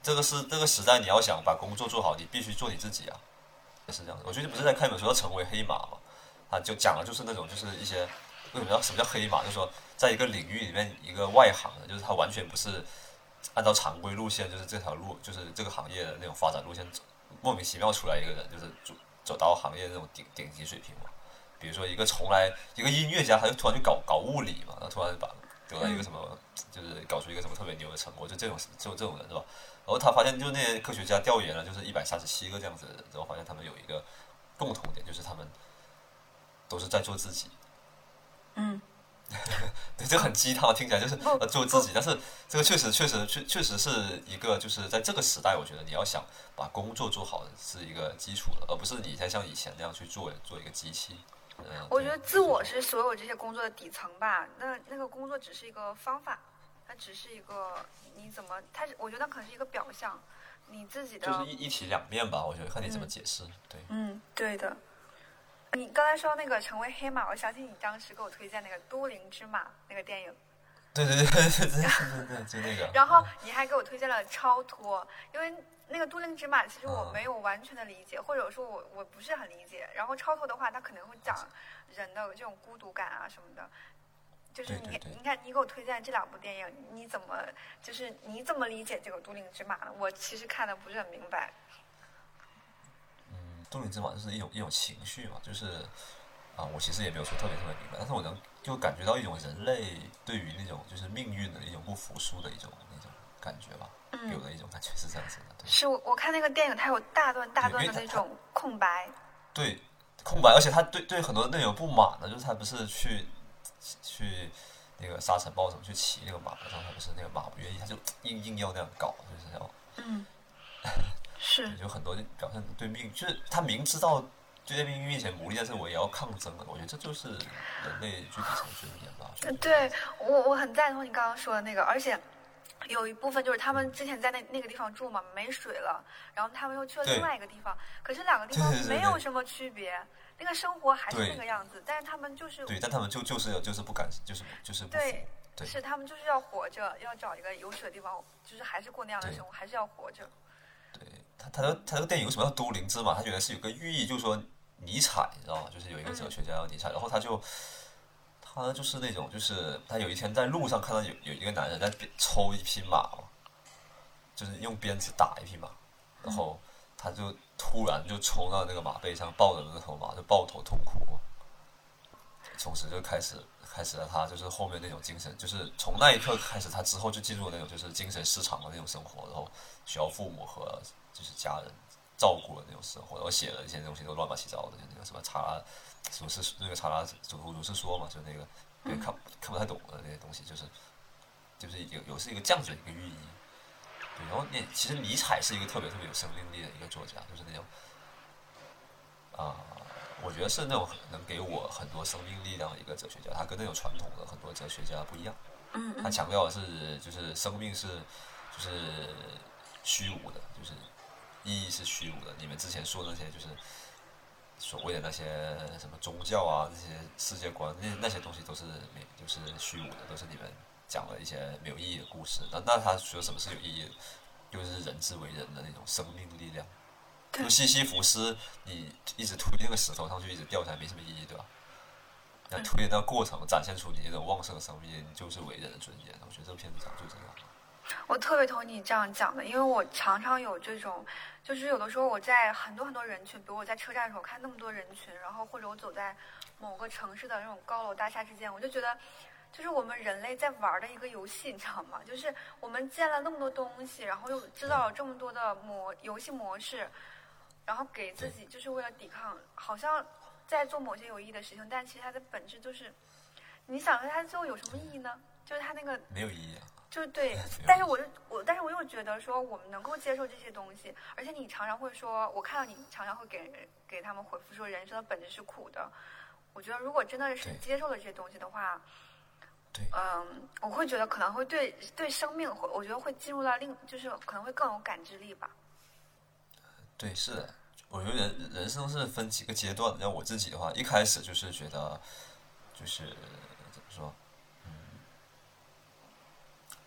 这个是这个时代，你要想把工作做好，你必须做你自己啊，是这样的。我最近不是在看一本书叫《成为黑马》嘛，啊，就讲的就是那种就是一些为什么叫什么叫黑马，就是说在一个领域里面一个外行的，就是他完全不是。按照常规路线，就是这条路，就是这个行业的那种发展路线，莫名其妙出来一个人，就是走走到行业那种顶顶级水平嘛。比如说一个从来一个音乐家，他就突然去搞搞物理嘛，然后突然把得到一个什么，就是搞出一个什么特别牛的成果，就这种就这种人是吧？然后他发现，就那些科学家调研了，就是一百三十七个这样子的人，然后发现他们有一个共同点，就是他们都是在做自己。嗯。对，这很鸡汤，听起来就是做自己。但是这个确实确实确确实是一个，就是在这个时代，我觉得你要想把工作做好是一个基础的，而不是你才像以前那样去做做一个机器。嗯，我觉得自我是所有这些工作的底层吧。那那个工作只是一个方法，它只是一个你怎么，它我觉得可能是一个表象，你自己的就是一体两面吧。我觉得看你怎么解释。嗯，对，嗯，对的。你刚才说那个成为黑马，我想起你当时给我推荐那个《都灵之马》那个电影。对对对对对对对，就那个。然后你还给我推荐了《超脱》，因为那个《都灵之马》其实我没有完全的理解，嗯，或者说我我不是很理解。然后《超脱》的话，它可能会讲人的这种孤独感啊什么的。就是你，对对对，你看，你给我推荐这两部电影，你怎么就是你怎么理解这个《都灵之马》呢？我其实看的不是很明白。都灵之马就是一种一种情绪嘛，就是啊，我其实也没有说特别特别明白，但是我能就感觉到一种人类对于那种就是命运的一种不服输的一种那种感觉吧，嗯，有的一种感觉是这样子的。对，是我我看那个电影，它有大段大段的那种空白，对空白，而且它对对很多内容不满的，就是它不是去去那个沙尘暴怎么去骑那个马，然后它不是那个马不愿意，它就硬硬要那样搞，就是要嗯。是，有很多表现对命，就是他明知道对命运面前无力，但是我也要抗争的。我觉得这就是人类具体成训练吧。对，我我很赞同你刚刚说的那个，而且有一部分就是他们之前在那那个地方住嘛，没水了，然后他们又去了另外一个地方，可是两个地方没有什么区别，那个生活还是那个样子，但是他们就是对，但他们就就是就是不敢，就是就是不对，对，是他们就是要活着，要找一个有水的地方，就是还是过那样的生活，还是要活着。对他，他的他这个电影为什么叫都灵之马？他觉得是有个寓意，就是说尼采，你知道吗？就是有一个哲学家叫尼采，然后他就他就是那种，就是他有一天在路上看到有有一个男人在抽一匹马，就是用鞭子打一匹马，然后他就突然就冲到那个马背上，抱着那头马就抱头痛哭，从此就开始开始了他就是后面那种精神，就是从那一刻开始，他之后就进入那种就是精神失常的那种生活，然后需要父母和就是家人照顾的那种生活，然后写了一些东西都乱八七糟的，就那个什么查拉，如是那个查拉如是说嘛，就那个看看不太懂的那些东西，就是就是有有是一个这样子的一个寓意。对，然后那其实尼采是一个特别特别有生命力的一个作家，就是那种啊。呃我觉得是那种能给我很多生命力量的一个哲学家，他跟那种传统的很多哲学家不一样。嗯，他强调的是就是生命是就是虚无的，就是意义是虚无的。你们之前说的那些就是所谓的那些什么宗教啊，那些世界观，那那些东西都是就是虚无的，都是你们讲了一些没有意义的故事。那那他说什么是有意义的，就是人之为人的那种生命力量。就西西弗斯，你一直推那个石头上去，一直掉下来，没什么意义，对吧？那推的那过程展现出你那种旺盛的生命，就是伟人的尊严。我觉得这篇讲就这样。我特别同意你这样讲的，因为我常常有这种，就是有的时候我在很多很多人群，比如我在车站的时候看那么多人群，然后或者我走在某个城市的那种高楼大厦之间，我就觉得。就是我们人类在玩的一个游戏，你知道吗？就是我们建了那么多东西，然后又知道了这么多的模游戏模式，然后给自己就是为了抵抗，好像在做某些有意义的事情，但其实它的本质就是，你想说它最后有什么意义呢？就是它那个没有意义啊。就是对，但是我就我，但是我又觉得说我们能够接受这些东西，而且你常常会说，我看到你常常会给给他们回复说，人生的本质是苦的。我觉得如果真的是接受了这些东西的话。嗯，我会觉得可能会对对生命会，我觉得会进入到另，就是可能会更有感知力吧。对，是的，我觉得人人生是分几个阶段。像我自己的话，一开始就是觉得，就是怎么说，嗯，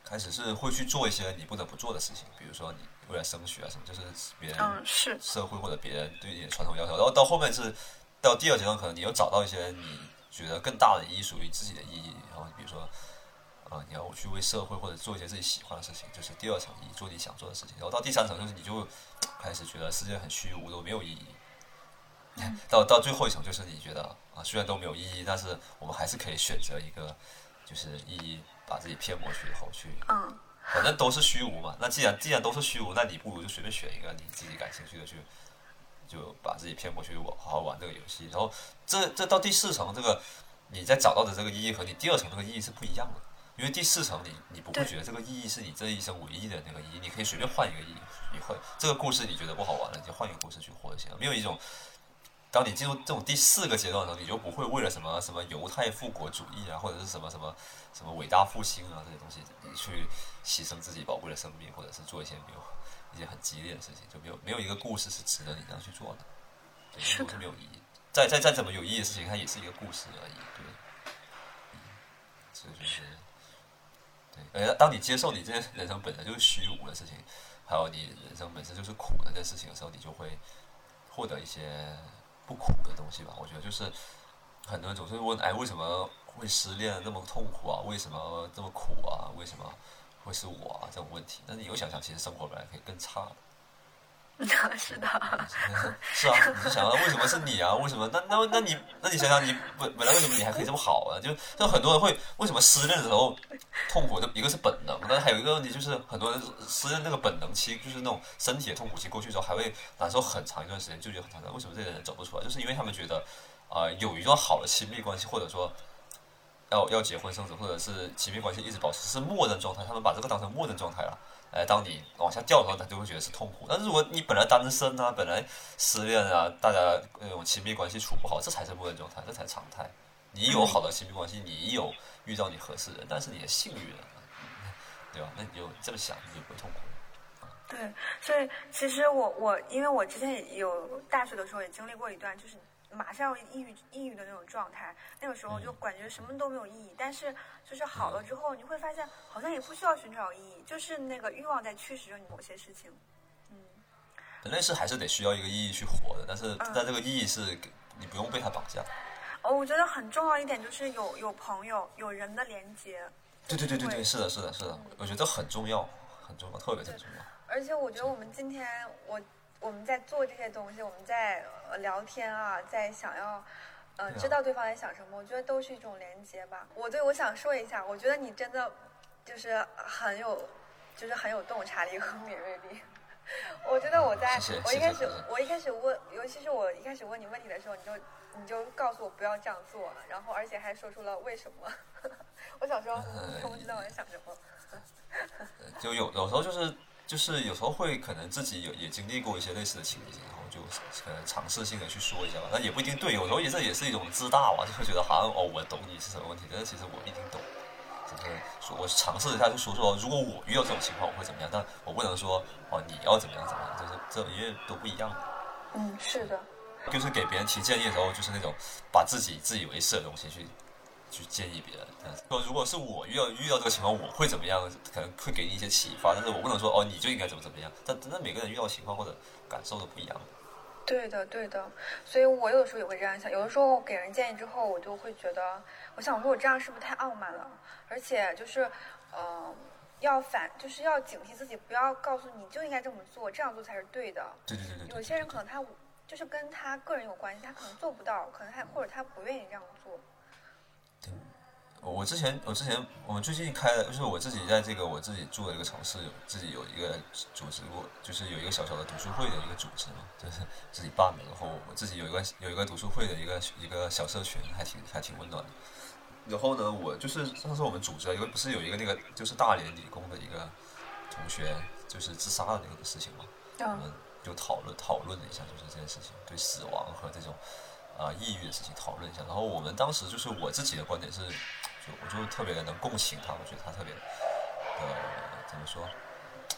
开始是会去做一些你不得不做的事情，比如说你为了升学啊什么，就是别人嗯是社会或者别人对你的传统要求。然后到后面是到第二阶段，可能你又找到一些你。觉得更大的意义属于自己的意义，然后你比如说，啊、呃，你要去为社会或者做一些自己喜欢的事情，就是第二层意义，做你想做的事情。然后到第三层就是你就开始觉得世界很虚无，都没有意义。到到最后一层就是你觉得啊，虽然都没有意义，但是我们还是可以选择一个就是意义，把自己骗过去以后去。嗯。反正都是虚无嘛，那既然既然都是虚无，那你不如就随便选一个你自己感兴趣的去。就把自己骗过去，我好好玩这个游戏。然后这这到第四层，这个你在找到的这个意义和你第二层这个意义是不一样的，因为第四层你你不会觉得这个意义是你这一生唯一的那个意义，你可以随便换一个意义，你会这个故事你觉得不好玩了，你就换一个故事去活就行了。没有一种当你进入这种第四个阶段的时候，你就不会为了什么什么犹太复国主义啊，或者是什么什么什么伟大复兴啊这些东西，你去牺牲自己宝贵的生命，或者是做一些没有一些很激烈的事情，就没有没有一个故事是值得你这样去做的，对，是没有意义。再再再怎么有意义的事情，它也是一个故事而已，对，嗯，这就是对。而当你接受你这人生本身就是虚无的事情，还有你人生本身就是苦的这事情的时候，你就会获得一些。不苦的东西吧，我觉得就是很多人总是问，哎，为什么会失恋那么痛苦啊？为什么这么苦啊？为什么会是我啊？这种问题，但是你又想想，其实生活本来可以更差的。是的。是啊，你就想到为什么是你啊？为什么？那那那你那你想想你，你本本来为什么你还可以这么好啊？就就很多人会为什么失恋的时候痛苦？就一个是本能，但还有一个问题就是很多人失恋那个本能期，就是那种身体的痛苦期过去之后，还会难受很长一段时间，就觉得很长。为什么这些人走不出来？就是因为他们觉得，啊、呃，有一段好的亲密关系，或者说要要结婚生子，或者是亲密关系一直保持是默认状态，他们把这个当成默认状态了。哎，当你往下掉的时候，他就会觉得是痛苦。但是如果你本来单身啊，本来失恋啊，大家那种亲密关系处不好，这才是默认状态，这才是常态。你有好的亲密关系，你有遇到你合适人，但是你也幸运了，对吧？那你就这么想，你就不会痛苦。对，所以其实我我因为我之前有大学的时候也经历过一段，就是。马上抑郁抑郁的那种状态，那个时候就感觉什么都没有意义。但是就是好了之后，你会发现好像也不需要寻找意义，就是那个欲望在驱使着你某些事情。嗯，人类是还是得需要一个意义去活的，但是在这个意义是、嗯、你不用被它绑架。哦，我觉得很重要一点就是有有朋友、有人的连接。对对对对对，是的，是的，是的，嗯、我觉得很重要，很重要，特别很重要。而且我觉得我们今天我。我们在做这些东西，我们在聊天啊，在想要，呃，知道对方在想什么，我觉得都是一种连接吧。我对我想说一下，我觉得你真的就是很有，就是很有洞察力和敏锐力。我觉得我在，谢谢我一开始，谢谢我一开始问，尤其是我一开始问你问题的时候，你就你就告诉我不要这样做，然后而且还说出了为什么。我想说，你都不知道我在想什么。就有有时候就是。就是有时候会可能自己有也经历过一些类似的情景，然后就可能尝试性的去说一下吧，那也不一定对，有时候也这也是一种自大吧，就会觉得好像哦我懂你是什么问题，但是其实我一定懂，就是说我尝试一下去说说，如果我遇到这种情况我会怎么样，但我不能说哦你要怎么样怎么样，就是这因为都不一样的。嗯，是的。就是给别人提建议的时候，就是那种把自己自以为是的东西去。去建议别人，但是说如果是我遇到遇到这个情况，我会怎么样？可能会给你一些启发，但是我不能说哦，你就应该怎么怎么样。但那每个人遇到情况或者感受都不一样。对的，对的。所以我有的时候也会这样想，有的时候给人建议之后，我就会觉得，我想说我这样是不是太傲慢了？而且就是，嗯、呃，要反，就是要警惕自己，不要告诉你就应该这么做，这样做才是对的。对对对 对, 对。有些人可能他就是跟他个人有关系，他可能做不到，可能他或者他不愿意这样做。对，我之前我之前我们最近开的就是我自己在这个我自己住的一个城市，有自己有一个组织过，就是有一个小小的读书会的一个组织嘛，就是自己办的，然后我自己有一个有一个读书会的一个一个小社群，还挺还挺温暖的。然后呢，我就是上次我们组织了一个，不是有一个那个就是大连理工的一个同学就是自杀的那个事情嘛，我们就讨论讨论了一下，就是这件事情对死亡和这种。啊，抑郁的事情讨论一下。然后我们当时就是我自己的观点是，就我就特别能共情他，我觉得他特别，呃，怎么说，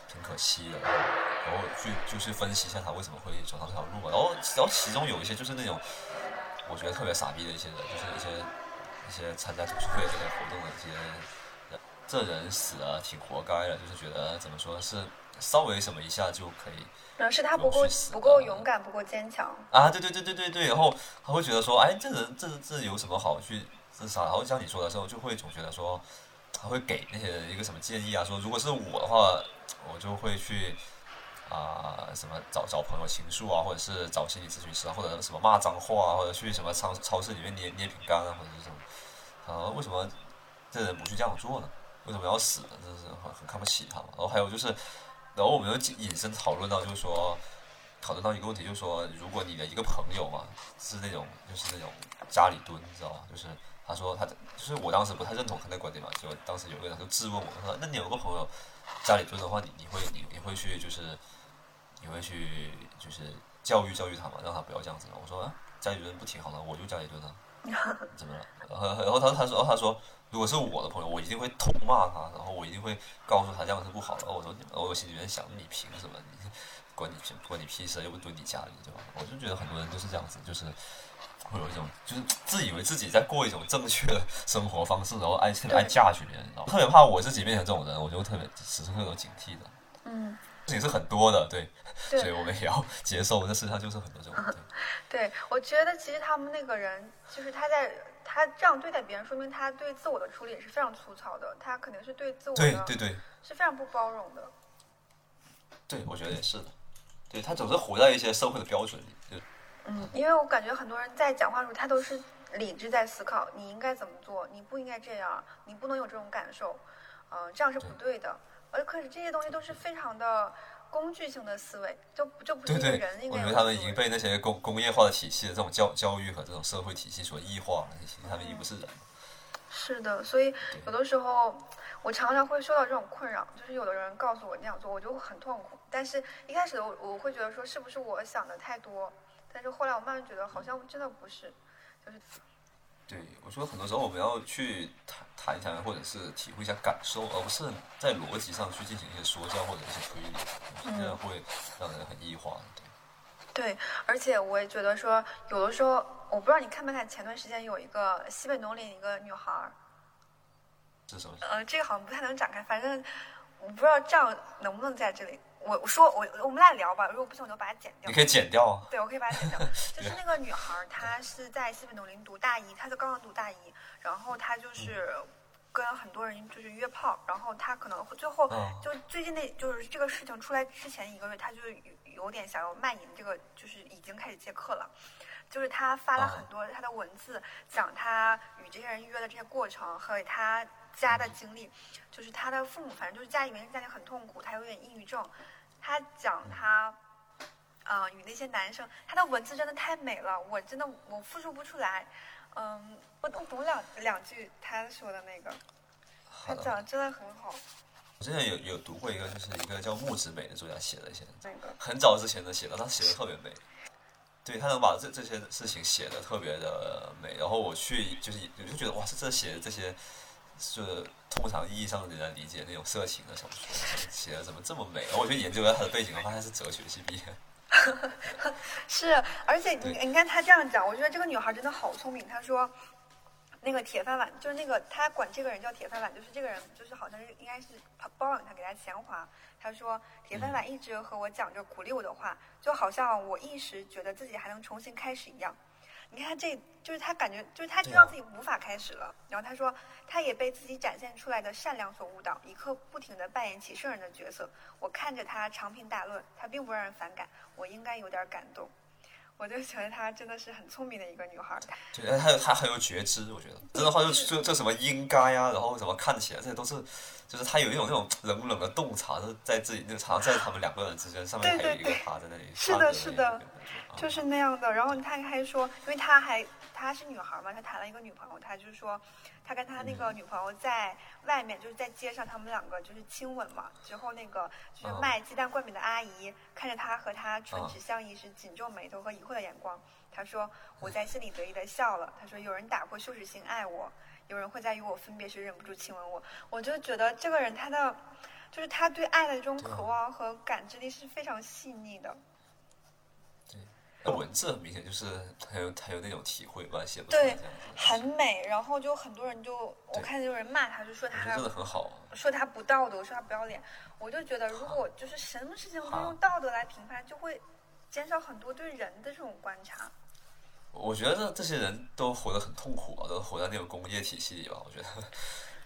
挺可惜的。然后去就是分析一下他为什么会走上这条路嘛。然后，然后其中有一些就是那种我觉得特别傻逼的一些人，就是一些一些参加读书会这类活动的一些人，这人死了挺活该的，就是觉得怎么说是。稍微什么一下就可以，然后是他不够不够勇敢，不够坚强啊！对对对对对对，然后他会觉得说，哎，这人这这有什么好去自杀？然后像你说的时候，就会总觉得说，他会给那些人一个什么建议啊？说如果是我的话，我就会去啊、呃、什么找找朋友倾诉啊，或者是找心理咨询师啊，或者什么骂脏话啊，或者去什么超超市里面捏捏饼干啊，或者是什么啊？为什么这人不去这样做呢？为什么要死呢？这是很很看不起他嘛。然后还有就是。然后我们就引申讨论到，就是说，讨论到一个问题，就是说，如果你的一个朋友嘛，是那种，就是那种家里蹲，你知道吧？就是他说他就是我当时不太认同他的观点嘛，就当时有个人就质问我，他说那你有个朋友家里蹲的话，你你会你你会去就是你会去就是教育教育他嘛，让他不要这样子嘛。我说啊，家里蹲不挺好的，我就家里蹲啊，怎么了？然后然后他他说他说如果是我的朋友，我一定会痛骂他，然后我一定会告诉他这样是不好的。我说我心里面想，你凭什么？你关你屁关你屁事，又不蹲你家里，对吧？我就觉得很多人就是这样子，就是。会有一种就是自以为自己在过一种正确的生活方式，然后挨挨架去别人，特别怕我自己变成这种人，我就特别时刻有警惕的。嗯，事情是很多的，对，对所以我们也要接受，这世上就是很多这种。对，对我觉得其实他们那个人，就是他在他这样对待别人，说明他对自我的处理也是非常粗糙的，他肯定是对自我的对对对是非常不包容的。对，我觉得也是的。对他总是活在一些社会的标准里。嗯，因为我感觉很多人在讲话的时候，他都是理智在思考，你应该怎么做，你不应该这样，你不能有这种感受，嗯、呃，这样是不对的。而可是这些东西都是非常的工具性的思维，就就不是一个人应该有的思维。对对，我觉得他们已经被那些工工业化的体系的这种教教育和这种社会体系所异化了，他们已经不是人了。是的，所以有的时候我常常会受到这种困扰，就是有的人告诉我那样做，我就很痛苦。但是一开始我我会觉得说，是不是我想的太多？但是后来我慢慢觉得，好像真的不是，就是。对，我说很多时候我们要去谈谈一谈，或者是体会一下感受，而不是在逻辑上去进行一些说教或者一些推理，这样会让人很异化。对，而且我也觉得说，有的时候我不知道你看没看，前段时间有一个西北农林一个女孩儿。是什么？呃，这个好像不太能展开，反正我不知道这样能不能在这里。我我说我我们俩聊吧，如果不行我就把它剪掉。你可以剪掉啊。对，我可以把它剪掉。就是那个女孩，她是在西北农林读大一，她在高中读大一，然后她就是跟很多人就是约炮，然后她可能最后就最近那就是这个事情出来之前一个月，她就有点想要卖淫，这个就是已经开始接客了。就是她发了很多她的文字，讲她与这些人约的这些过程和她家的经历，就是他的父母，反正就是家里面家庭很痛苦，他有点抑郁症。他讲他，嗯、呃，与那些男生，他的文字真的太美了，我真的我复述不出来。嗯，我我读两两句他说的那个，他讲的真的很好。我之前有有读过一个，就是一个叫木子美的作家写的一些，那个很早之前的写的，他写的特别美。对，他能把这这些事情写的特别的美，然后我去就是我就觉得哇，这写的这些。就是通常意义上的人理解那种色情的小说，写的怎么这么美？然后我就研究了他的背景，我发现是哲学系毕业。是，而且你你看他这样讲，我觉得这个女孩真的好聪明。她说，那个铁饭碗就是那个他管这个人叫铁饭碗，就是这个人就是好像是应该是包养他，给他钱花。他说铁饭碗一直和我讲着鼓励我的话，嗯、就好像我一时觉得自己还能重新开始一样。你看这就是他感觉就是他知道自己无法开始了，然后他说他也被自己展现出来的善良所误导，一刻不停地扮演起圣人的角色。我看着他长篇大论，他并不让人反感，我应该有点感动。我就觉得她真的是很聪明的一个女孩，对，她她很有觉知，我觉得真的话就就这什么应该呀、啊，然后什么看起来这些都是，就是她有一种那种冷冷的洞察，在自己那常在他们两个人之间，上面还有一个她在那里，是的，是的，就是那样的。然后她还说，因为她还她是女孩嘛，她谈了一个女朋友，她就说她跟她那个女朋友在外面、嗯、就是在街上，他们两个就是亲吻嘛，之后那个就是卖鸡蛋灌饼的阿姨、嗯、看着她和她唇齿相依时，紧皱眉头和疑惑的眼光，他说我在心里得意的笑了，他说有人打破羞耻心爱我，有人会在与我分别时忍不住亲吻我。我就觉得这个人他的就是他对爱的这种渴望和感知力是非常细腻的。对，文字很明显就是很有很有那种体会吧，写不出来，对，很美。然后就很多人就我看有人骂他，就说他真的很好，说他不道德，说他不要脸。我就觉得如果就是什么事情都用道德来评判，就会减少很多对人的这种观察。我觉得这些人都活得很痛苦啊，都活在那种工业体系里吧。我觉得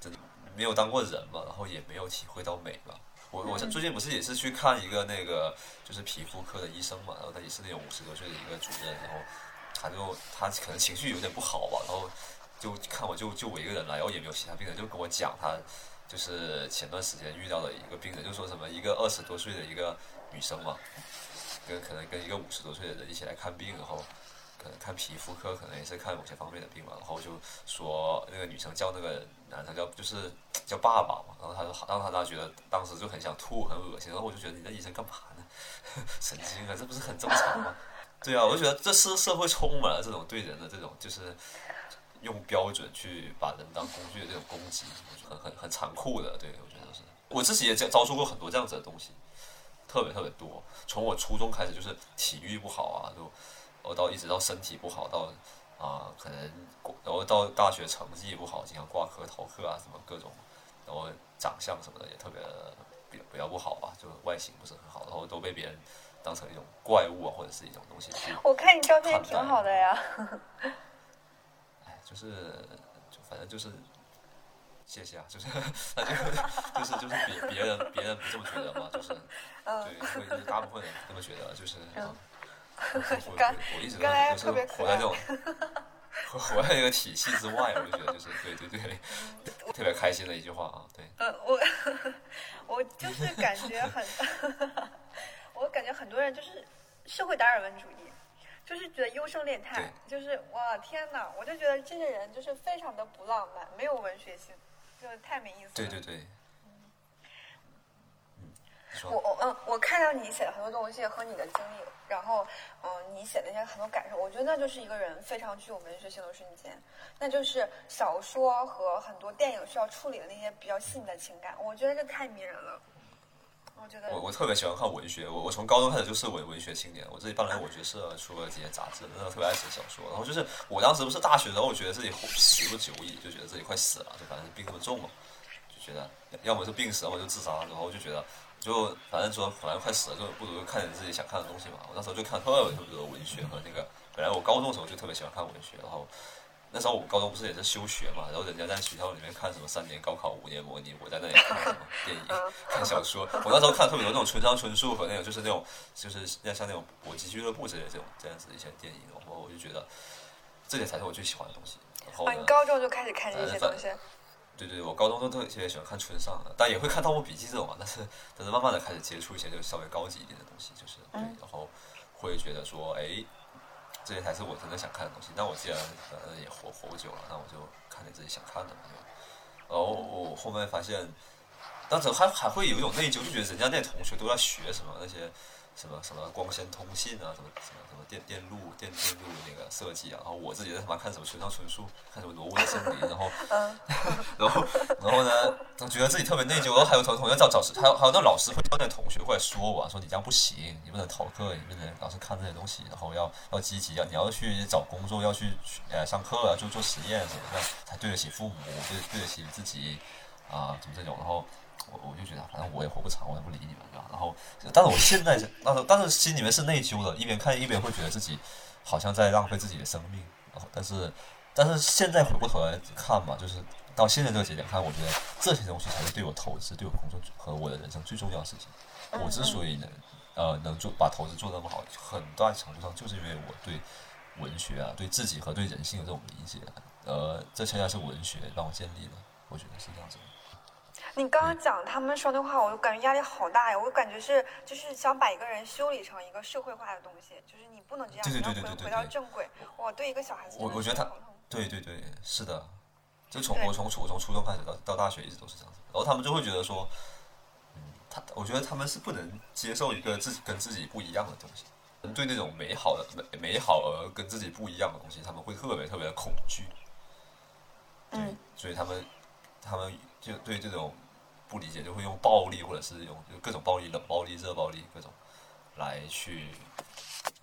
真的没有当过人嘛，然后也没有体会到美吧。我我最近不是也是去看一个那个就是皮肤科的医生嘛，然后他也是那种五十多岁的一个主任，然后他就他可能情绪有点不好吧，然后就看我就就我一个人来，然后也没有其他病人，就跟我讲他就是前段时间遇到的一个病人，就说什么一个二十多岁的一个女生嘛。跟可能跟一个五十多岁的人一起来看病，然后可能看皮肤科，可能也是看某些方面的病嘛，然后就说那个女生叫那个男生叫就是叫爸爸嘛，然后他就让他他觉得当时就很想吐，很恶心，然后我就觉得你那医生干嘛呢？神经啊，这不是很正常吗？对啊，我就觉得这是社会充满了这种对人的这种就是用标准去把人当工具的这种攻击，我觉得很很很残酷的。对，我觉得是我自己也遭受过很多这样子的东西，特别特别多。从我初中开始就是体育不好啊，就我到一直到身体不好，到啊、呃、可能然后到大学成绩不好，经常挂科逃课啊什么各种，然后长相什么的也特别比比较不好吧，就外形不是很好，然后都被别人当成一种怪物啊或者是一种东西。我看你照片挺好的呀。就是，就反正就是，谢谢啊，就是，那就就是就是别别人别人不这么觉得嘛，就是，对，就是大部分人不这么觉得，就是，嗯、我我我一直都就是活在这种活在这个体系之外，我就觉得就是对对对，特别开心的一句话啊，对。呃，我我就是感觉很，我感觉很多人就是社会达尔文主义。就是觉得优胜劣汰，就是哇天哪！我就觉得这些人就是非常的不浪漫，没有文学性，就是太没意思了。对对对。嗯，我我嗯，我看到你写的很多东西和你的经历，然后嗯，你写的一些很多感受，我觉得那就是一个人非常具有文学性的瞬间，那就是小说和很多电影需要处理的那些比较细腻的情感，我觉得这太迷人了。我觉得我我特别喜欢看文学，我我从高中开始就是文文学青年，我自己办了文学社，出了几些杂志，真的特别爱写小说。然后就是我当时不是大学的时候，我觉得自己时不久矣，就觉得自己快死了，就反正病那么重了，就觉得要么是病死，要么就自杀。然后就觉得就反正说反正快死了，就不如看点自己想看的东西嘛。我那时候就看特别特别多文学和那个，本来我高中的时候就特别喜欢看文学，然后。那时候我们高中不是也是休学嘛，然后人家在学校里面看什么三年高考五年模拟，我在那里看什么电影、看小说。我那时候看特别多那种村上春树和那种就是那种就是像那种搏击俱乐部之类的这种这样子一些电影，然后我就觉得这些才是我最喜欢的东西。然后、啊、你高中就开始看这些东西？对对，我高中都特别喜欢看村上的，但也会看《盗墓笔记》这种嘛。但是但是慢慢的开始接触一些就稍微高级一点的东西，就是对，然后会觉得说，哎。这些才是我真的想看的东西。那我既然反正也活活不久了，那我就看点自己想看的嘛。然后我后面发现，当时还还会有一种内疚，就觉得人家那同学都在学什么那些什么什么光纤通信啊，什么什么什么电电路电电路那个设计啊，然后我自己在他妈看什么村上春树，看什么挪威的森林，然后然后然后呢，我觉得自己特别内疚。然后还有同同学找找还有还有那老师会叫那同学过来说我、啊，说你这样不行，你不能逃课，你不能老是看这些东西，然后要要积极，要你要去找工作，要去呃上课啊，就做实验什么的，才对得起父母，对对得起自己啊，什么这种，然后。我我就觉得，反正我也活不长，我也不理你们，对吧？然后，但是我现在，但是但是心里面是内疚的，一边看一边会觉得自己好像在浪费自己的生命。然后，但是但是现在回过头来看嘛，就是到现在这个节点看，我觉得这些东西才是对我投资、对我工作和我的人生最重要的事情。我之所以能呃能做把投资做得那么好，很大程度上就是因为我对文学啊、对自己和对人性的这种理解，呃，这恰恰是文学让我建立的，我觉得是这样子的。你刚刚讲他们说的话，我就感觉压力好大呀！我感觉是就是想把一个人修理成一个社会化的东西，就是你不能这样，你要回回到正轨。我对一个小孩子，我我觉得他，对对对，是的，就从我从我从初中开始到到大学一直都是这样子。然后他们就会觉得说，嗯，他我觉得他们是不能接受一个自己跟自己不一样的东西，对那种美好的美美好而跟自己不一样的东西，他们会特别特别的恐惧。对，嗯、所以他们他们就对这种。不理解就会用暴力，或者是用各种暴力、冷暴力、热暴力各种来去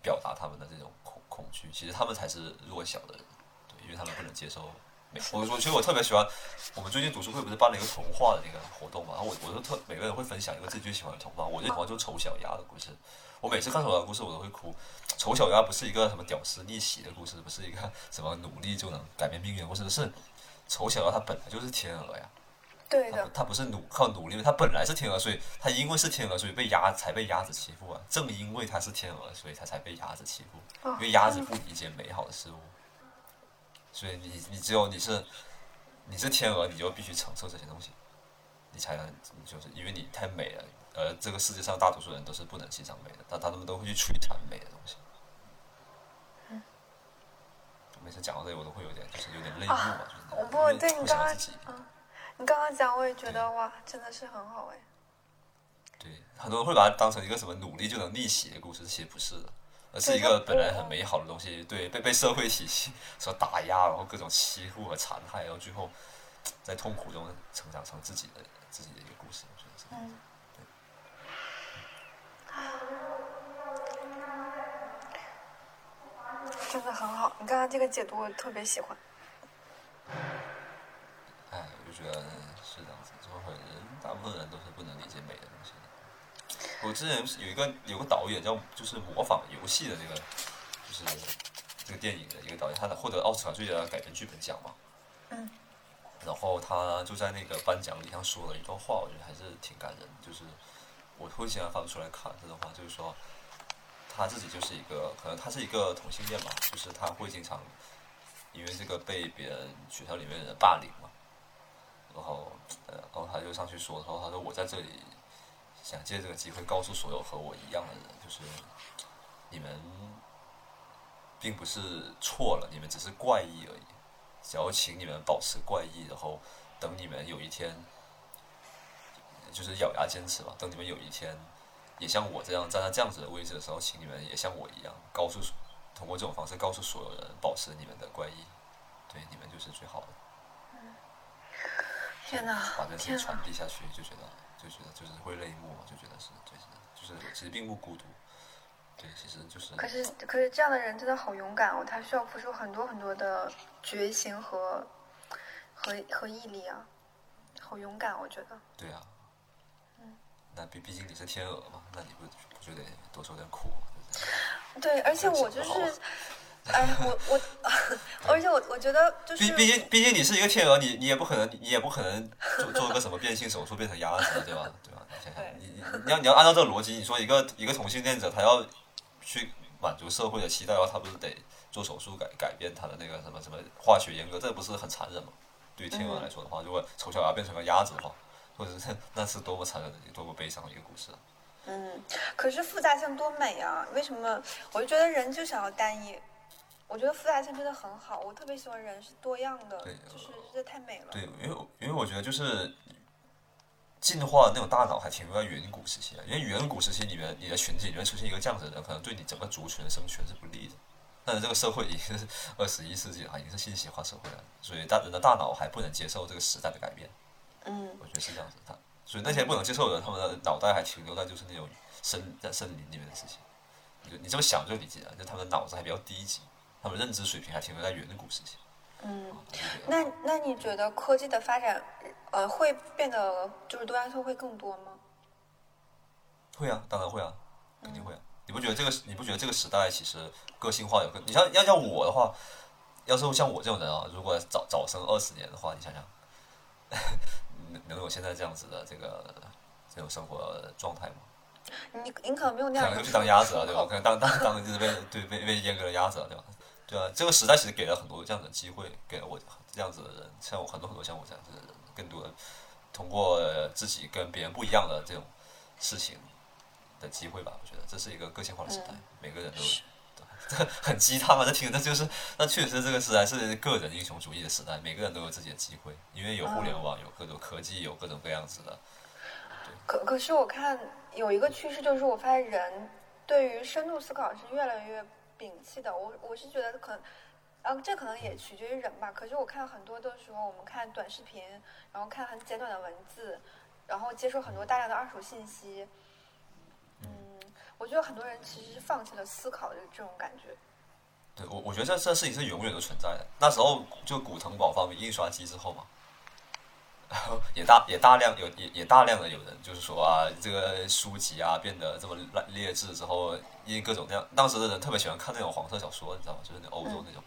表达他们的这种恐恐惧。其实他们才是弱小的人，对，因为他们不能接受美。我我其实我特别喜欢，我们最近读书会不是办了一个童话的那个活动嘛？然后我我就特每个人会分享一个自己最喜欢的童话。我最喜欢就是丑小鸭的故事。我每次看丑小鸭的故事我都会哭。丑小鸭不是一个什么屌丝逆袭的故事，不是一个什么努力就能改变命运的故事，是丑小鸭它本来就是天鹅呀。对的，他不是努靠努力，他本来是天鹅，所以他因为是天鹅，所以被鸭才被鸭子欺负啊！正因为他是天鹅，所以他才被鸭子欺负，因为鸭子不理解美好的事物，所以你你只有你是你是天鹅，你就必须承受这些东西，你才能你就是因为你太美了，而这个世界上大多数人都是不能欣赏美的，但他们都会去摧残美的东西。每次讲到这里我都会有点就是有点泪目啊，就是我不对你刚刚、嗯、你刚刚讲我也觉得哇真的是很好哎。对，很多人会把它当成一个什么努力就能逆袭的故事，其实不是的，而是一个本来很美好的东西，对，被被社会体系所打压，然后各种欺负和残害，然后最后在痛苦中成长成自己的自己的一个故事，我觉得是这样子。真的很好，你刚刚这个解读我特别喜欢。哎，我就觉得是这样子，就会大部分人都是不能理解美的东西的。我之前有一个有个导演叫就是模仿游戏的这个就是这个电影的一个导演，他获得奥斯卡最佳改编剧本奖嘛。嗯。然后他就在那个颁奖礼上说了一段话，我觉得还是挺感人的，就是我会经常翻出来看这段话，就是说。他自己就是一个，可能他是一个同性恋嘛，就是他会经常因为这个被别人学校里面人霸凌嘛，然后，呃，然后他就上去说，然后他说我在这里想借这个机会告诉所有和我一样的人，就是你们并不是错了，你们只是怪异而已，只要请你们保持怪异，然后等你们有一天，就是咬牙坚持吧，等你们有一天。也像我这样站在这样子的位置的时候，请你们也像我一样，告诉通过这种方式告诉所有人，保持你们的怪异，对，你们就是最好的。嗯、天哪！把这些传递下去，就觉得就觉得就是会泪目，就觉得是，就是就是其实并不孤独，对，其实就是。可是可是这样的人真的好勇敢哦，他需要付出很多很多的决心和和和毅力啊，好勇敢，我觉得。对啊。那毕毕竟你是天鹅嘛，那你不不就得多受点苦嘛？对，而且我就是，哎，我我，而且我我觉得就是，毕毕竟毕竟你是一个天鹅，你你也不可能你也不可能做做个什么变性手术变成鸭子，对吧？对吧？你想想，你你要你要按照这个逻辑，你说一个一个同性恋者，他要去满足社会的期待的话，他不是得做手术改改变他的那个什么什么化学阉割，这不是很残忍吗？对于天鹅来说的话，如果丑小鸭变成个鸭子的话。或者是那是多么残忍的、多么悲伤的一个故事、啊。嗯，可是复杂性多美啊！为什么？我就觉得人就想要单一。我觉得复杂性真的很好，我特别喜欢人是多样的，对就是这太美了。对，因为因为我觉得就是进化的那种大脑还停留在远古时期、啊，因为远古时期里面你的群体里面出现一个这样子的人，可能对你整个族群的生存是不利的。但是这个社会已经是二十一世纪了，已经是信息化社会了，所以大人的大脑还不能接受这个时代的改变。嗯，我觉得是这样子，他所以那些不能接受的人，他们的脑袋还停留在就是那种森在森林里面的事情。你你这么想就理解了，就他们的脑子还比较低级，他们认知水平还停留在远古时期。嗯，啊、那那你觉得科技的发展，呃，会变得就是多样性会更多吗？会啊，当然会啊，肯定会啊。嗯、你不觉得这个你不觉得这个时代其实个性化有个？你像要像我的话，要是像我这种人啊，如果早早生二十年的话，你想想。能有现在这样子的这个这种生活状态吗？你你可能没有那样，可能去当鸭子啊，对吧？可能当当当就是被对被被阉割的鸭子啊，对吧？对啊，这个时代其实给了很多这样的机会，给了我这样子的人，像我很多很多像我这样子的人，更多的通过自己跟别人不一样的这种事情的机会吧。我觉得这是一个个性化的时代，嗯、每个人都。很鸡汤啊！这听着就是，那确实这个时代是个人英雄主义的时代，每个人都有自己的机会，因为有互联网，有各种科技，有各种各样子的。可可是我看有一个趋势，就是我发现人对于深度思考是越来越摒弃的。我我是觉得可能，啊，这可能也取决于人吧。可是我看很多的时候，我们看短视频，然后看很简短的文字，然后接受很多大量的二手信息。我觉得很多人其实是放弃了思考的这种感觉。对，我我觉得这这事情是永远都存在的。那时候就古腾堡发明印刷机之后嘛，然后也大也大量有也也大量的有人就是说啊，这个书籍啊变得这么劣质之后，因各种那样，当时的人特别喜欢看那种黄色小说，你知道吗？就是那欧洲那种。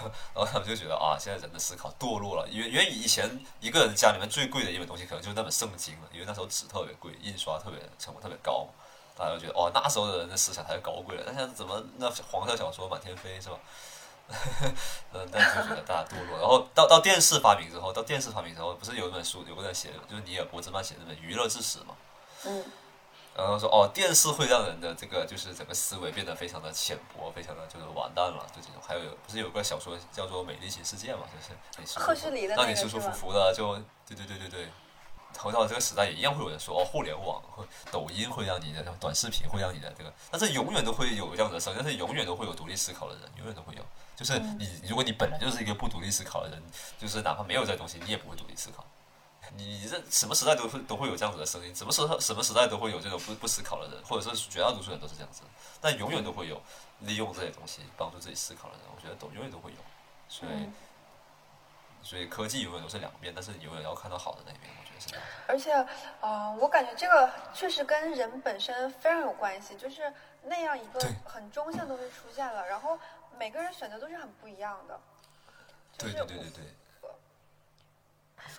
嗯、然后他们就觉得啊，现在人的思考堕落了，因为因为以前一个人家里面最贵的一本东西可能就是那本圣经了，因为那时候纸特别贵，印刷特别成本特别高。大家就觉得哦，那时候的人的思想太高贵了，但现在怎么那黄色小说满天飞是吧？嗯，但就觉得大家堕落。然后到到电视发明之后，到电视发明之后，不是有一本书，有个人写，就是尼尔·波兹曼写的那本《娱乐至死》嘛？嗯。然后说哦，电视会让人的这个就是整个思维变得非常的浅薄，非常的就是完蛋了，就这种。还有不是有个小说叫做《美丽新世界》嘛，就是赫胥黎的那个，让你舒舒服服的就对对对对对。回到这个时代也一样会有人说哦，互联网、抖音会让你的短视频会让你的这个，但是永远都会有这样的事，但是永远都会有独立思考的人，永远都会有。就是你，如果你本来就是一个不独立思考的人，就是哪怕没有这东西，你也不会独立思考。你这什么时代都会都会有这样子的声音，什么时候什么时代都会有这种不不思考的人，或者说绝大多数人都是这样子，但永远都会有利用这些东西帮助自己思考的人，我觉得都永远都会有。所以，所以科技永远都是两面，但是你永远要看到好的那边，我觉得是这样。而且，呃，我感觉这个确实跟人本身非常有关系，就是那样一个很中性的东西出现了，然后每个人选择都是很不一样的。就是、对对对对对。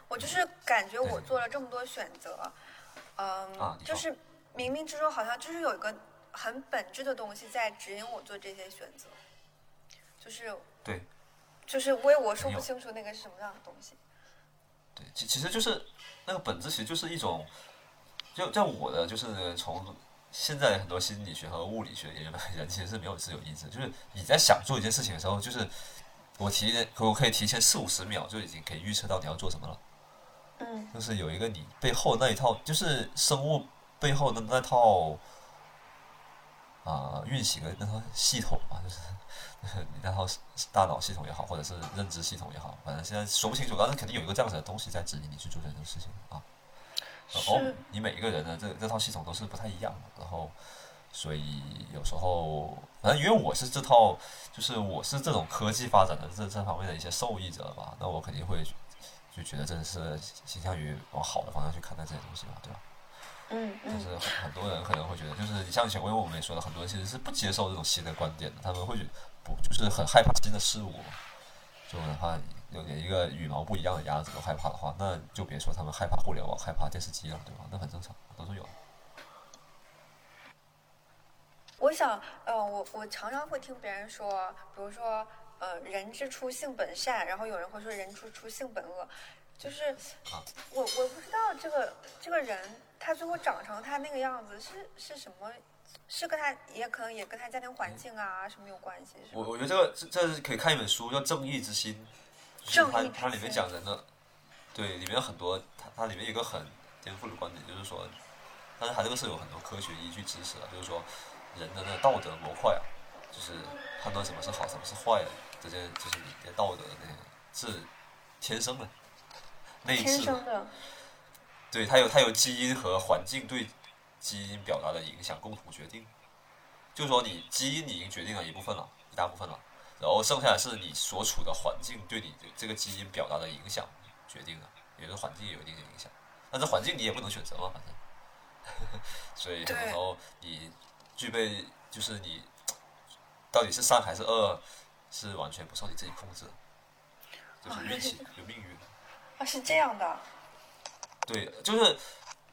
我就是感觉我做了这么多选择，嗯，啊、就是冥冥之中好像就是有一个很本质的东西在指引我做这些选择，就是对，就是我也我说不清楚那个是什么样的东西。对，其其实就是那个本质，其实就是一种，就在我的就是从现在很多心理学和物理学人，人其实是没有自由意志，就是你在想做一件事情的时候，就是。我提前，我可以提前四五十秒就已经可以预测到你要做什么了。嗯，就是有一个你背后那一套，就是生物背后的那套啊、呃、运行的那套系统嘛，就是你那套大脑系统也好，或者是认知系统也好，反正现在说不清楚，但是肯定有一个这样子的东西在指引你去做这件事情啊。然后你每一个人的这这套系统都是不太一样的，然后。所以有时候，反正因为我是这套，就是我是这种科技发展的这这方面的一些受益者吧，那我肯定会就觉得真的是倾向于往好的方向去看待这些东西嘛，对吧？嗯嗯。但是很多人可能会觉得，就是你像前面我们也说了，很多人其实是不接受这种新的观点的，他们会觉得不就是很害怕新的事物，就哪怕有点一个羽毛不一样的鸭子都害怕的话，那就别说他们害怕互联网、害怕电视机了，对吧？那很正常，都是有的。我想，呃，我我常常会听别人说，比如说，呃，人之初性本善，然后有人会说人之初性本恶，就是我我不知道这个这个人他最后长成他那个样子是是什么，是跟他也可能也跟他家庭环境啊什么有关系。我我觉得这个这是可以看一本书叫《正义之心》，就是它它里面讲人的，对，里面有很多它它里面有一个很颠覆的观点，就是说，但是它这个是有很多科学依据支持的，就是说。人的那道德模块啊，就是判断什么是好，什么是坏的，这些就是你的道德那些是天生的，内置的。对，它有它有基因和环境对基因表达的影响共同决定。就是说，你基因你已经决定了一部分了，一大部分了，然后剩下的是你所处的环境对你这个基因表达的影响决定的，也就是环境也有一定的影响。但是环境你也不能选择嘛，反正。所以然后你。具备就是你到底是善还是恶，是完全不受你自己控制的，就是运气，有命运啊，是这样的。对，就是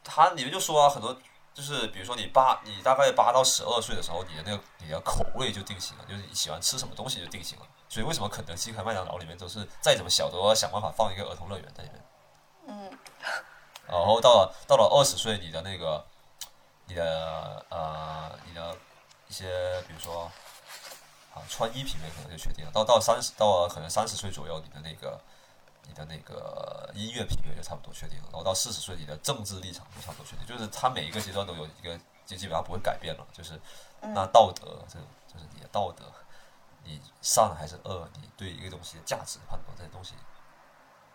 他你们就说啊，很多就是比如说你八，你大概八到十二岁的时候，你的那个你的口味就定型了，就是你喜欢吃什么东西就定型了。所以为什么肯德基和麦当劳里面都是再怎么小都要想办法放一个儿童乐园在里面？嗯。然后到了到了二十岁，你的那个。你的呃，你的一些，比如说啊，穿衣品味可能就确定了。到到三十，到可能三十岁左右，你的那个，你的那个音乐品味就差不多确定了。然后到四十岁，你的政治立场就差不多确定。就是它每一个阶段都有一个，就基本上不会改变了。就是那道德，这就是你的道德，你善还是恶，你对一个东西的价值判断，这些东西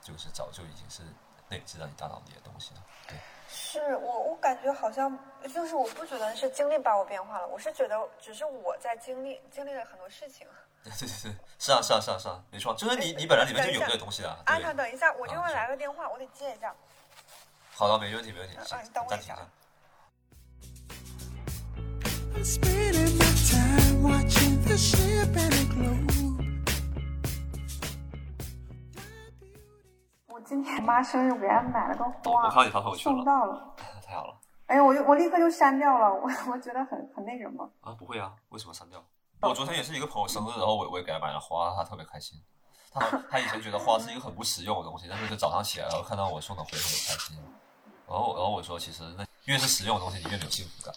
就是早就已经是。内置在你大脑里的东西了，对，是我，我感觉好像就是我不觉得是经历把我变化了，我是觉得只是我在经历经历了很多事情。对对对，是啊是啊是啊是啊，没错，就是你你本来里面就有这个东西啊。安娜，等一下，我这边来个电话，我得接一下。好的，没问题没问题，啊，你等我一下。我今天妈生日，我给她买了个花，我送到了，太好了。哎呀，我就我立刻就删掉了，我我觉得很很那什么啊，不会啊，为什么删掉？我昨天也是一个朋友生日，然后我我也给她买了花，她特别开心。她她以前觉得花是一个很不实用的东西，但是就早上起来然后看到我送的花，很开心。然后然后我说，其实那越是实用的东西你越没有幸福感。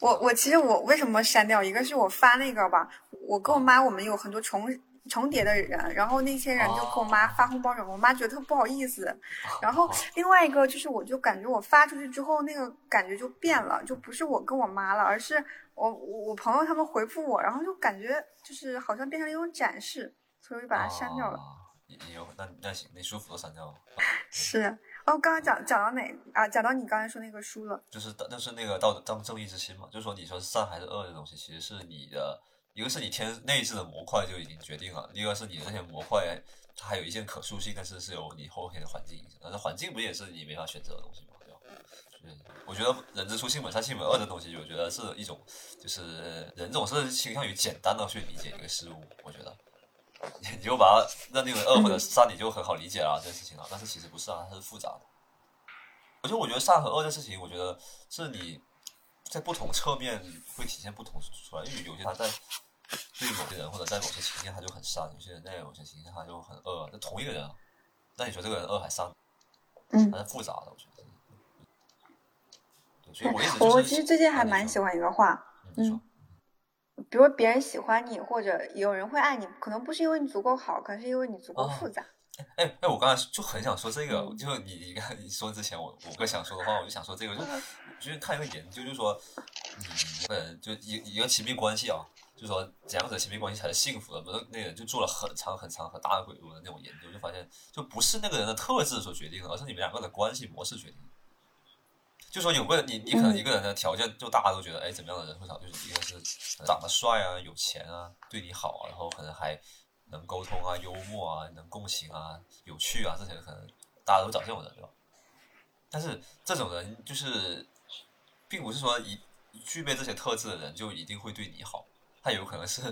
我我其实我为什么删掉，一个是我发那个吧，我跟我妈我们有很多重重叠的人，然后那些人就跟我妈发红包什么，我妈觉得特不好意思。然后另外一个就是我就感觉我发出去之后那个感觉就变了，就不是我跟我妈了，而是我我朋友他们回复我，然后就感觉就是好像变成了一种展示，所以我就把它删掉了。有、啊、那那行，你舒服都删掉了。是哦，刚刚讲讲到哪啊？讲到你刚才说那个书了，就是就是那个道当正义之心嘛，就是说你说善还是恶的东西，其实是你的。一个是你天内置的模块就已经决定了，一个是你的这些模块它还有一些可塑性，但是是由你后天的环境影响，但是环境不也是你没法选择的东西吗？我觉得人之初性本善性本恶的东西，我觉得是一种就是人总是倾向于简单的去理解一个事物，我觉得你就把它认定为恶或者善你就很好理解了、啊、这个事情了、啊，但是其实不是啊，它是复杂的。而且我觉得善和恶的事情，我觉得是你在不同侧面会体现不同出来，因为有些他在对某些人或者在某些情境他就很善，有些人在某些情境他就很恶。那同一个人，那你说这个人恶还善？嗯，还是复杂的，我觉得。对，所以我一直就是、我其实最近还蛮喜欢一个话，嗯，比如别人喜欢你或者有人会爱你，可能不是因为你足够好，可能是因为你足够复杂。啊哎哎，我刚才就很想说这个，就你你看你说之前我，我我哥想说的话，我就想说这个，就就是看一个研究，就说你一个人就一一个亲密关系啊，就说怎样子的亲密关系才是幸福的，不是那个人就做了很长很长很大的鬼路的那种研究，就发现就不是那个人的特质所决定的，而是你们两个的关系模式决定的。就说有个人，你你可能一个人的条件，就大家都觉得，哎，怎么样的人会好，就是一个是长得帅啊，有钱啊，对你好啊，然后可能还。能沟通啊，幽默啊，能共情啊，有趣啊，这些可能大家都找这种人，对吧？但是这种人就是，并不是说一具备这些特质的人就一定会对你好，他有可能是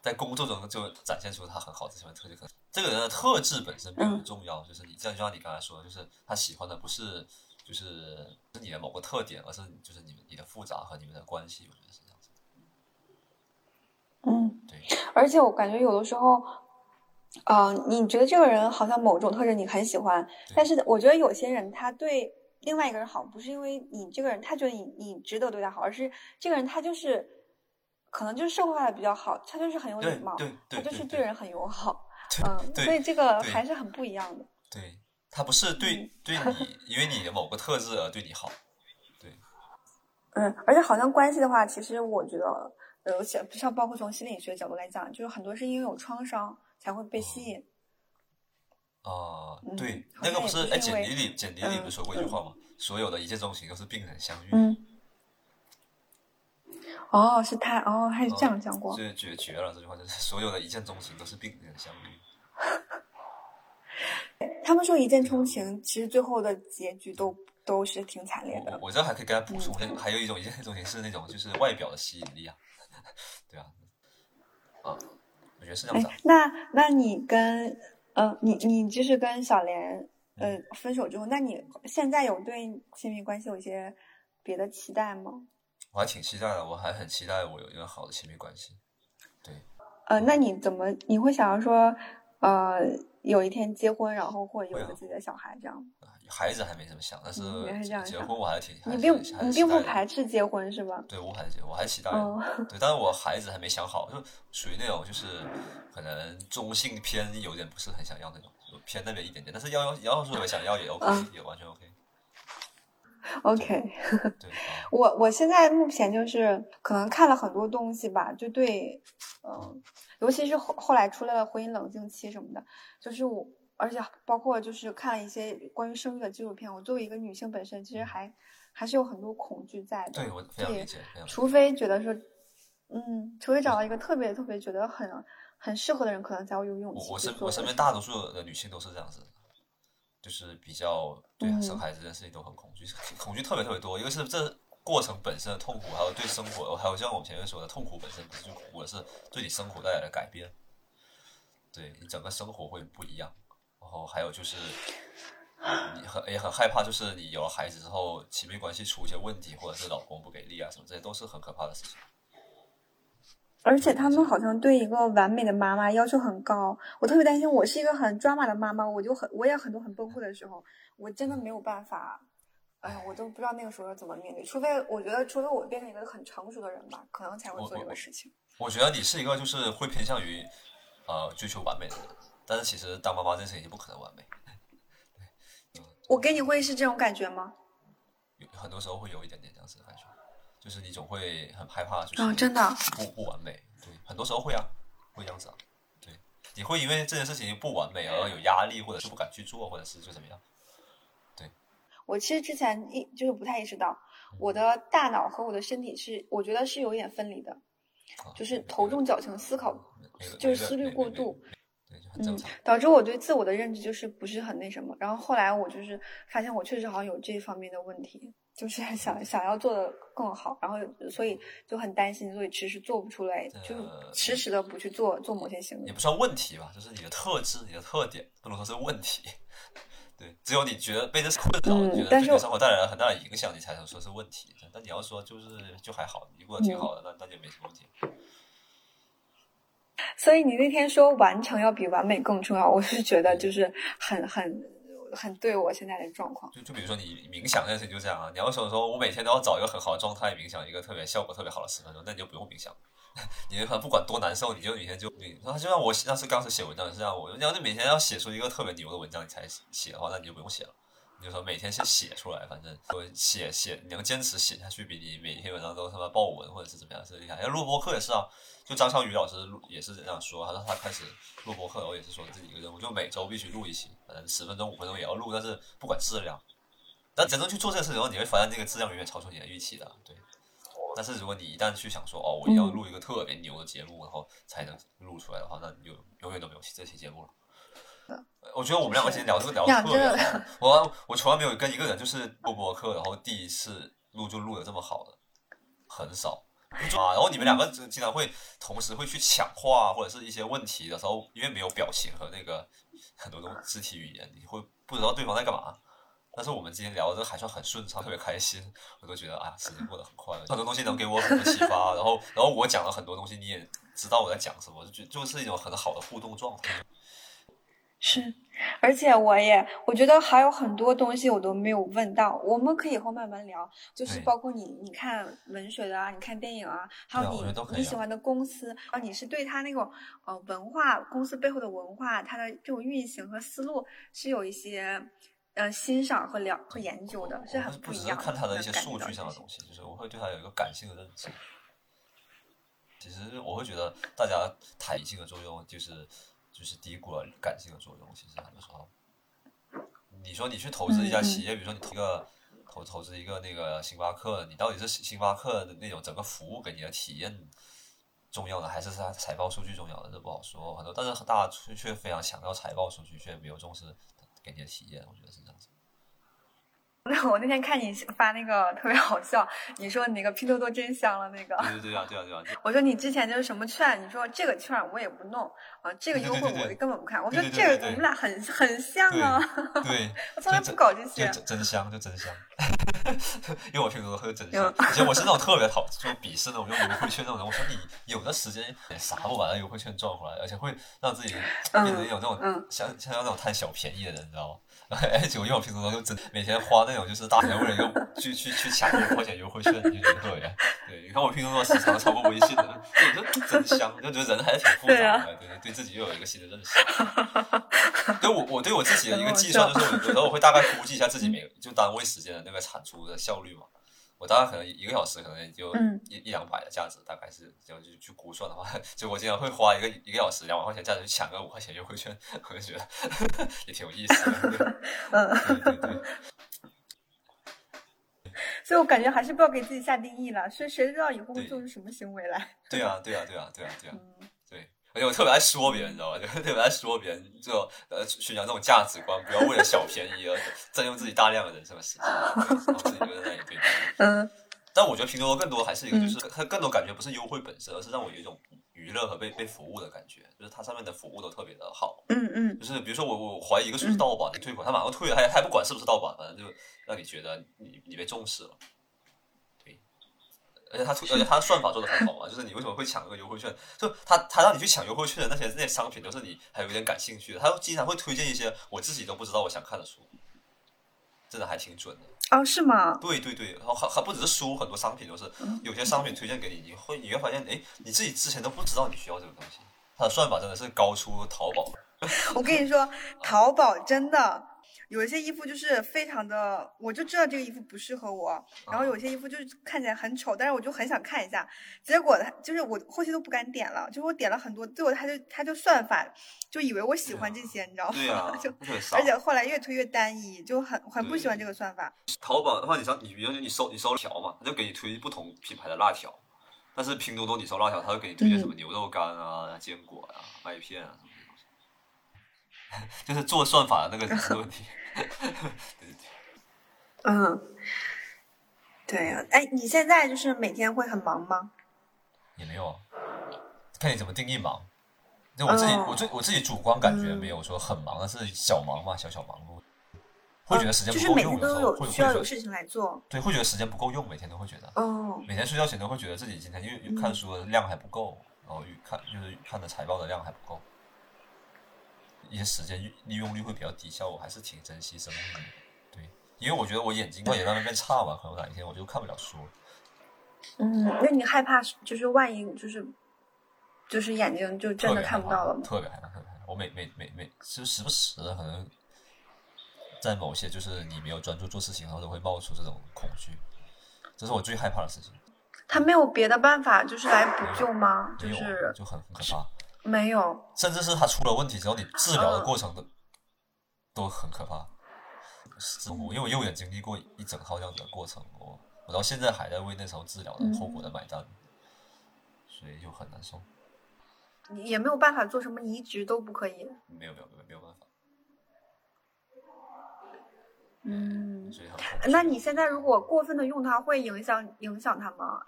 在工作中就展现出他很好的这些特质。这个人的特质本身并不重要，就是你像就像你刚才说的，就是他喜欢的不是就是是你的某个特点，而是就是你们你的复杂和你们的关系，我觉得是这样子。嗯，对。而且我感觉有的时候。呃，你觉得这个人好像某种特质你很喜欢，但是我觉得有些人他对另外一个人好，不是因为你这个人他觉得你你值得对他好，而是这个人他就是可能就是社会化的比较好，他就是很有礼貌，他就是对人很友好，嗯，所以这个还是很不一样的。对，他不是对对你因为你的某个特质而对你好，对，嗯，而且好像关系的话，其实我觉得呃，像包括从心理学角度来讲，就是很多是因为有创伤。才会被吸引啊、嗯呃！对，嗯、那个不是哎，简迪里简迪里不是说过一句话吗？嗯、所有的一见钟情都是病人相遇。嗯。哦，是他哦，他是这样讲过。这、呃、绝绝了！这句话就是所有的一见钟情都是病人相遇。他们说一见钟情，其实最后的结局都都是挺惨烈的。我, 我这还可以给他补充，嗯、还有一种一见钟情是那种就是外表的吸引力啊，对啊，啊、嗯。我觉得是这样子、啊。那那你跟嗯、呃，你你就是跟小莲呃分手之后，那你现在有对亲密关系有一些别的期待吗？我还挺期待的，我还很期待我有一个好的亲密关系。对。呃，那你怎么你会想要说呃有一天结婚，然后或者有个自己的小孩这样？孩子还没怎么想，但是结婚我还挺你并你并不排斥结婚是吧？对，我还我还期待，哦、对，但是我孩子还没想好，就属于那种就是可能中性偏有点不是很想要那种，偏那边一点点，但是要要说我想要也 OK，、嗯、也完全 OK。OK， 对，我我现在目前就是可能看了很多东西吧，就对，嗯、呃，尤其是后后来出来了婚姻冷静期什么的，就是我。而且包括就是看了一些关于生育的纪录片，我作为一个女性本身，其实还还是有很多恐惧在的。对，我非常理解。除非觉得说，嗯，除非找到一个特别特别觉得很很适合的人，可能才会有勇气。我身我身边大多数的女性都是这样子的，就是比较对生孩子这件事情都很恐惧，嗯、恐惧特别特别多。一个是这过程本身的痛苦，还有对生活，还有像我们前面说的，痛苦本身不是苦，而是对你生活带来的改变，对你整个生活会不一样。然后还有就是，你很也很害怕，就是你有了孩子之后，亲密关系出一些问题，或者是老公不给力啊什么，这些都是很可怕的事情。而且他们好像对一个完美的妈妈要求很高，我特别担心。我是一个很drama的妈妈，我就很我也很多很崩溃的时候，我真的没有办法哎，我都不知道那个时候怎么面对，除非我觉得，除非我变成一个很成熟的人吧，可能才会做这个事情。我, 我, 我觉得你是一个就是会偏向于呃追求完美的人，但是其实当妈妈这件事情就不可能完美。对，我给你会是这种感觉吗？很多时候会有一点点这样子的感觉，就是你总会很害怕，就是、哦、真的不不完美。对，很多时候会啊，会这样子啊。对，你会因为这件事情不完美而有压力，或者是不敢去做，或者是就怎么样。我其实之前一就是不太意识到，我的大脑和我的身体是，我觉得是有一点分离的，就是头重脚轻，思考就是思虑过度，嗯，导致我对自我的认知就是不是很那什么。然后后来我就是发现我确实好像有这方面的问题，就是想想要做的更好，然后所以就很担心，所以迟迟做不出来，就是迟迟的不去做做某些行为。也不算问题吧，就是你的特质、你的特点，不能说是问题。对，只有你觉得被这困扰，嗯、你觉得对你生活带来了很大的影响，你才能说是问题。但你要说就是就还好，你过得挺好的，那、嗯、那就没什么问题。所以你那天说完成要比完美更重要，我是觉得就是很很很对我现在的状况。就就比如说你冥想这事情就这样啊，你要说说我每天都要找一个很好的状态冥想，一个特别效果特别好的十分钟，那你就不用冥想。你不管多难受，你就每天就你，他就让我那是刚才写文章是让我，你要是每天要写出一个特别牛的文章你才写的话，那你就不用写了，你就说每天先写出来，反正写写你能坚持写下去，比你每天文章都他妈爆文或者是怎么样是厉害。录播课也是啊，就张超宇老师也是这样说，他说他开始录播课，我也是说自己一个任务，就每周必须录一期，反正十分钟五分钟也要录，但是不管质量。但真正去做这个事情后，你会发现这个质量远远超出你的预期的，对。但是如果你一旦去想说哦，我要录一个特别牛的节目，然后才能录出来的话，那你就永远都没有这期节目了。嗯、我觉得我们两个今天聊这个聊得特别好，我我从来没有跟一个人就是录播客，然后第一次录就录得这么好的，很少。啊，然后你们两个经常会同时会去抢话或者是一些问题的时候，因为没有表情和那个很多种肢体语言，你会不知道对方在干嘛。但是我们今天聊的还算很顺畅，特别开心，我都觉得啊，时间过得很快，很多东西能给我很多启发，然后然后我讲了很多东西，你也知道我在讲什么，就就是一种很好的互动状态。是，而且我也我觉得还有很多东西我都没有问到，我们可以以后慢慢聊，就是包括你你看文学的啊，你看电影啊，还有你、啊、你喜欢的公司啊，你是对他那种呃文化公司背后的文化，它的这种运行和思路是有一些。呃，欣赏和聊和研究的是很不一样的。不只是看他的一些数据上的东西，就是我会对他有一个感性的认知。其实我会觉得，大家弹性的作用就是就是低估了感性的作用。其实很多时候，你说你去投资一家企业，嗯、比如说你投一个投投资一个那个星巴克，你到底是星巴克的那种整个服务给你的体验重要的，还是它财报数据重要的？这不好说。很多，但是大家却非常强调财报数据，却没有重视。给你的体验，我觉得是这样子。那我那天看你发那个特别好笑，你说你那个拼多多真香了那个。对对对啊，对啊对啊。我说你之前就是什么券，你说这个券我也不弄啊，这个优惠我根本不看。对对对对对，我说这个我们俩很很像啊。对，对我从来不搞这些。就就真香，就真香。因为我拼多多喝真香，而且我是那种特别讨就鄙视那种用优惠券那种人。我说你有的时间啥不把那优惠券赚回来，而且会让自己变成一种那种、嗯、像像那种贪小便宜的人，你知道吗？哎，结果用我拼多多就真每天花那种就是大钱为了优去去去抢五块钱优惠券，你就觉得特别对。你看我拼多多时常超过微信的，我就真香，就觉得人还是挺复杂的， 对, 对, 对自己又有一个新的认识。对我我对我自己的一个计算就是，有时候我会大概估计一下自己每就单位时间的那个产出的效率嘛。我大概可能一个小时可能也就一一两百的价值，大概是这样去去估算的话，就我经常会花一个一个小时两万块钱价值去抢个五块钱优惠券，我就觉得呵呵也挺有意思的。对对对对，所以我感觉还是不要给自己下定义了，所以谁知道以后会做出什么行为来。对啊对啊对啊对啊对啊、嗯、对，而且我特别爱说别人，你知道吧，就特别爱说别人，就呃宣扬这种价值观，不要为了小便宜而占用自己大量的人生时间，然后自己就在那里对待。嗯，但我觉得拼多多更多还是一个，就是它更多感觉不是优惠本身，而是让我有一种娱乐和被被服务的感觉，就是它上面的服务都特别的好。嗯嗯，就是比如说我我怀疑一个是盗版的退款，他马上退了，还还不管是不是盗版，反正就让你觉得你你被重视了。而且他而且他的算法做得很好嘛，就是你为什么会抢这个优惠券？就他他让你去抢优惠券的那些那些商品，都是你还有点感兴趣的。他经常会推荐一些我自己都不知道我想看的书，真的还挺准的啊、哦，是吗？对对对，然后还还不只是书，很多商品都是，有些商品推荐给你，你会你会发现，哎，你自己之前都不知道你需要这个东西，它的算法真的是高出淘宝。我跟你说，淘宝真的有一些衣服就是非常的，我就知道这个衣服不适合我，然后有些衣服就是看起来很丑，但是我就很想看一下，结果就是我后期都不敢点了，就是我点了很多，最后他就他就算法就以为我喜欢这些，你知道吗？对啊，就而且后来越推越单一，就很很不喜欢这个算法。淘宝的话，你像你比如说你搜你搜辣条嘛，他就给你推不同品牌的辣条，但是拼多多你搜辣条，他就给你推荐什么牛肉干啊、嗯、坚果啊、麦片啊。就是做算法的那个问题。嗯，对啊，哎，你现在就是每天会很忙吗？也没有，看你怎么定义忙。就我自己，哦、我自我自己主观感觉没有说很忙，但是小忙嘛，小小忙碌，会觉得时间不够用，就是每天都有需要有事情来做。对，会觉得时间不够用，每天都会觉得。哦。每天睡觉前都会觉得自己今天因为看书的量还不够，然后看就是看的财报的量还不够。一些时间利用率会比较低效，我还是挺珍惜生命的。对，因为我觉得我眼睛也慢慢变差嘛，可能哪一天我就看不了书。嗯，那你害怕就是万一就是就是眼睛就真的看不到了吗？特别害怕，特别害怕。我每每每每就时不时的可能在某些就是你没有专注做事情，然后都会冒出这种恐惧，这是我最害怕的事情。他没有别的办法就是来补救吗？就是就很很可怕。没有，甚至是他出了问题之后，你治疗的过程都、嗯、都很可怕。因为我右眼经历过一整套这样的过程，我我到现在还在为那时候治疗的后果的买单，嗯、所以就很难受。你也没有办法做什么移植都不可以。没有没有没有没有办法。嗯，所以那你现在如果过分的用它，会影响影响它吗？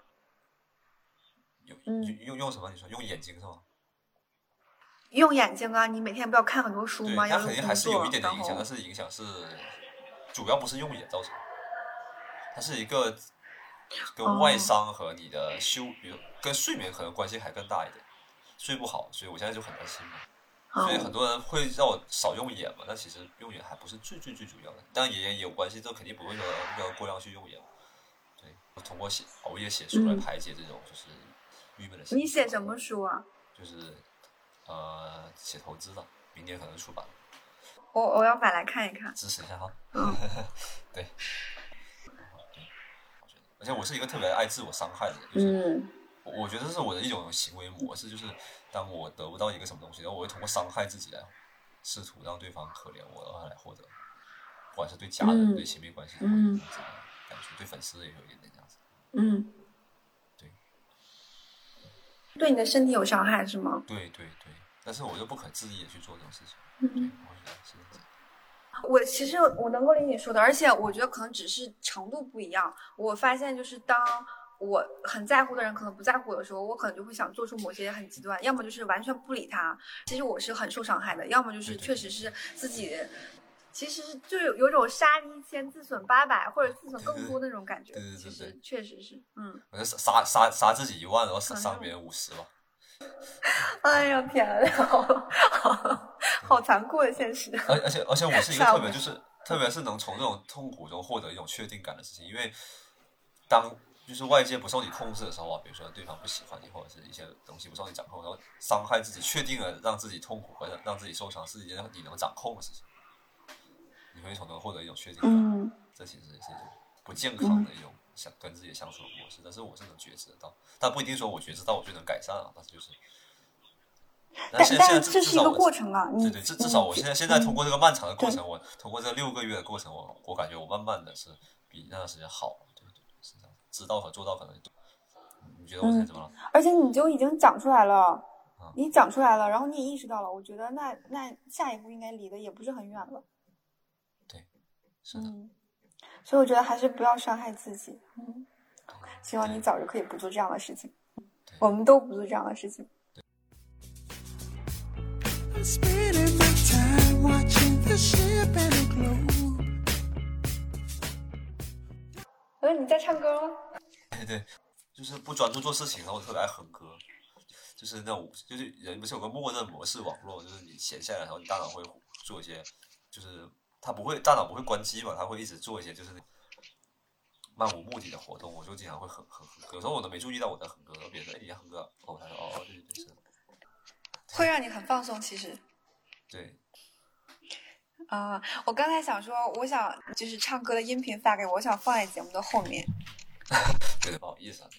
用用用什么？你说用眼睛是吗？用眼睛啊，你每天不要看很多书吗？对，它肯定还是有一点的影响，但是影响是主要不是用眼造成，它是一个跟外伤和你的休，比如跟睡眠可能关系还更大一点，睡不好，所以我现在就很担心嘛。所以很多人会让我少用眼嘛，但其实用眼还不是最最最主要的，当然也也有关系，这肯定不会说不要过量去用眼。对，我通过写熬夜写书来排解这种就是郁闷的心情。你写什么书啊？就是。呃，写投资的，明年可能出版。我我要买来看一看，支持一下哈。嗯，对。而且我是一个特别爱自我伤害的人，就是、嗯、我觉得这是我的一种行为模式，就是当我得不到一个什么东西，然后我会通过伤害自己来试图让对方可怜我，然后来获得，不管是对家人、嗯、对亲密关系，嗯，感觉对粉丝也有一点点这样子。嗯。对你的身体有伤害是吗？对对对，但是我就不可自己也去做这种事情。嗯，我觉得是这样。我其实我能够理解你说的，而且我觉得可能只是程度不一样。我发现就是当我很在乎的人可能不在乎的时候，我可能就会想做出某些很极端，要么就是完全不理他，其实我是很受伤害的，要么就是确实是自己对对对其实就有有种杀你一千自损八百或者自损更多那种感觉，对对对对对对，其实确实是，嗯，我杀杀杀自己一万，然后杀杀别人五十吧。哎呀，天啊，好好好残酷的现实。而而且而且我是一个特别就是特别是能从这种痛苦中获得一种确定感的事情，因为当就是外界不受你控制的时候啊，比如说对方不喜欢你或者是一些东西不受你掌控，然后伤害自己，确定了让自己痛苦和让自己受伤是一件你能掌控的事情。你会从中获得一种确定感，嗯、这其实也是一种不健康的一种想跟自己相处的模式。但是我是能觉知到，但不一定说我觉知到我就能改善啊。但是就是，但现在这是一个过程啊。对对，至至少我现在现在通过这个漫长的过程，我通过这六个月的过程，我我感觉我慢慢的是比那段时间好。对对，是这样，知道和做到可能，你觉得我现在怎么了？而且你就已经讲出来了，嗯、你讲出来了，然后你也意识到了，我觉得那那下一步应该离得也不是很远了。是的，嗯，所以我觉得还是不要伤害自己。嗯，希望你早日可以不做这样的事情，我们都不做这样的事情。哎，你在唱歌吗？对对，就是不专注做事情，然后我特别爱哼歌，就是那种就是人不是有个默认模式网络，就是你闲下来然后你大脑会做一些就是他不会大脑不会关机嘛，他会一直做一些就是漫无目的的活动，我就经常会很很有时候我都没注意到我在哼歌，别人哎呀哼歌，我才说哦哦对对是，会让你很放松其实。对。啊、呃，我刚才想说，我想就是唱歌的音频发给我，我想放在节目的后面。对，不好意思啊。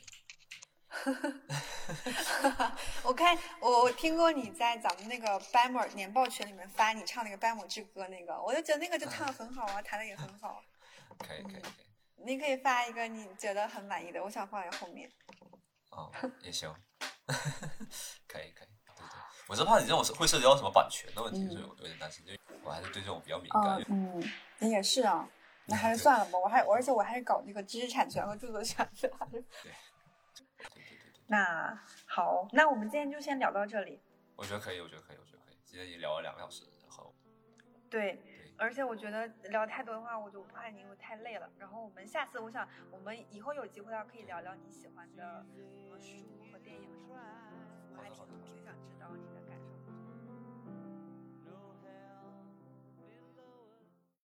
我看我听过你在咱们那个班姆年报群里面发你唱那个班姆之歌那个，我就觉得那个就唱得很好啊，弹得也很好。可以可以可以。你可以发一个你觉得很满意的，我想放在后面。哦，也行。可以可以，对对，我是怕你这种会涉及到什么版权的问题，嗯、所以我有点担心，就我还是对这种比较敏感。嗯，你、嗯、也是啊，那还是算了吧。我还而且我还是搞那个知识产权和著作权的。对。那好，那我们今天就先聊到这里。我觉得可以，我觉得可以，我觉得可以。今天已经聊了两个小时，然后对，对，而且我觉得聊太多的话，我就怕你我太累了。然后我们下次，我想我们以后有机会要可以聊聊你喜欢的什么书和电影什么的，我还挺挺想知道你的感受。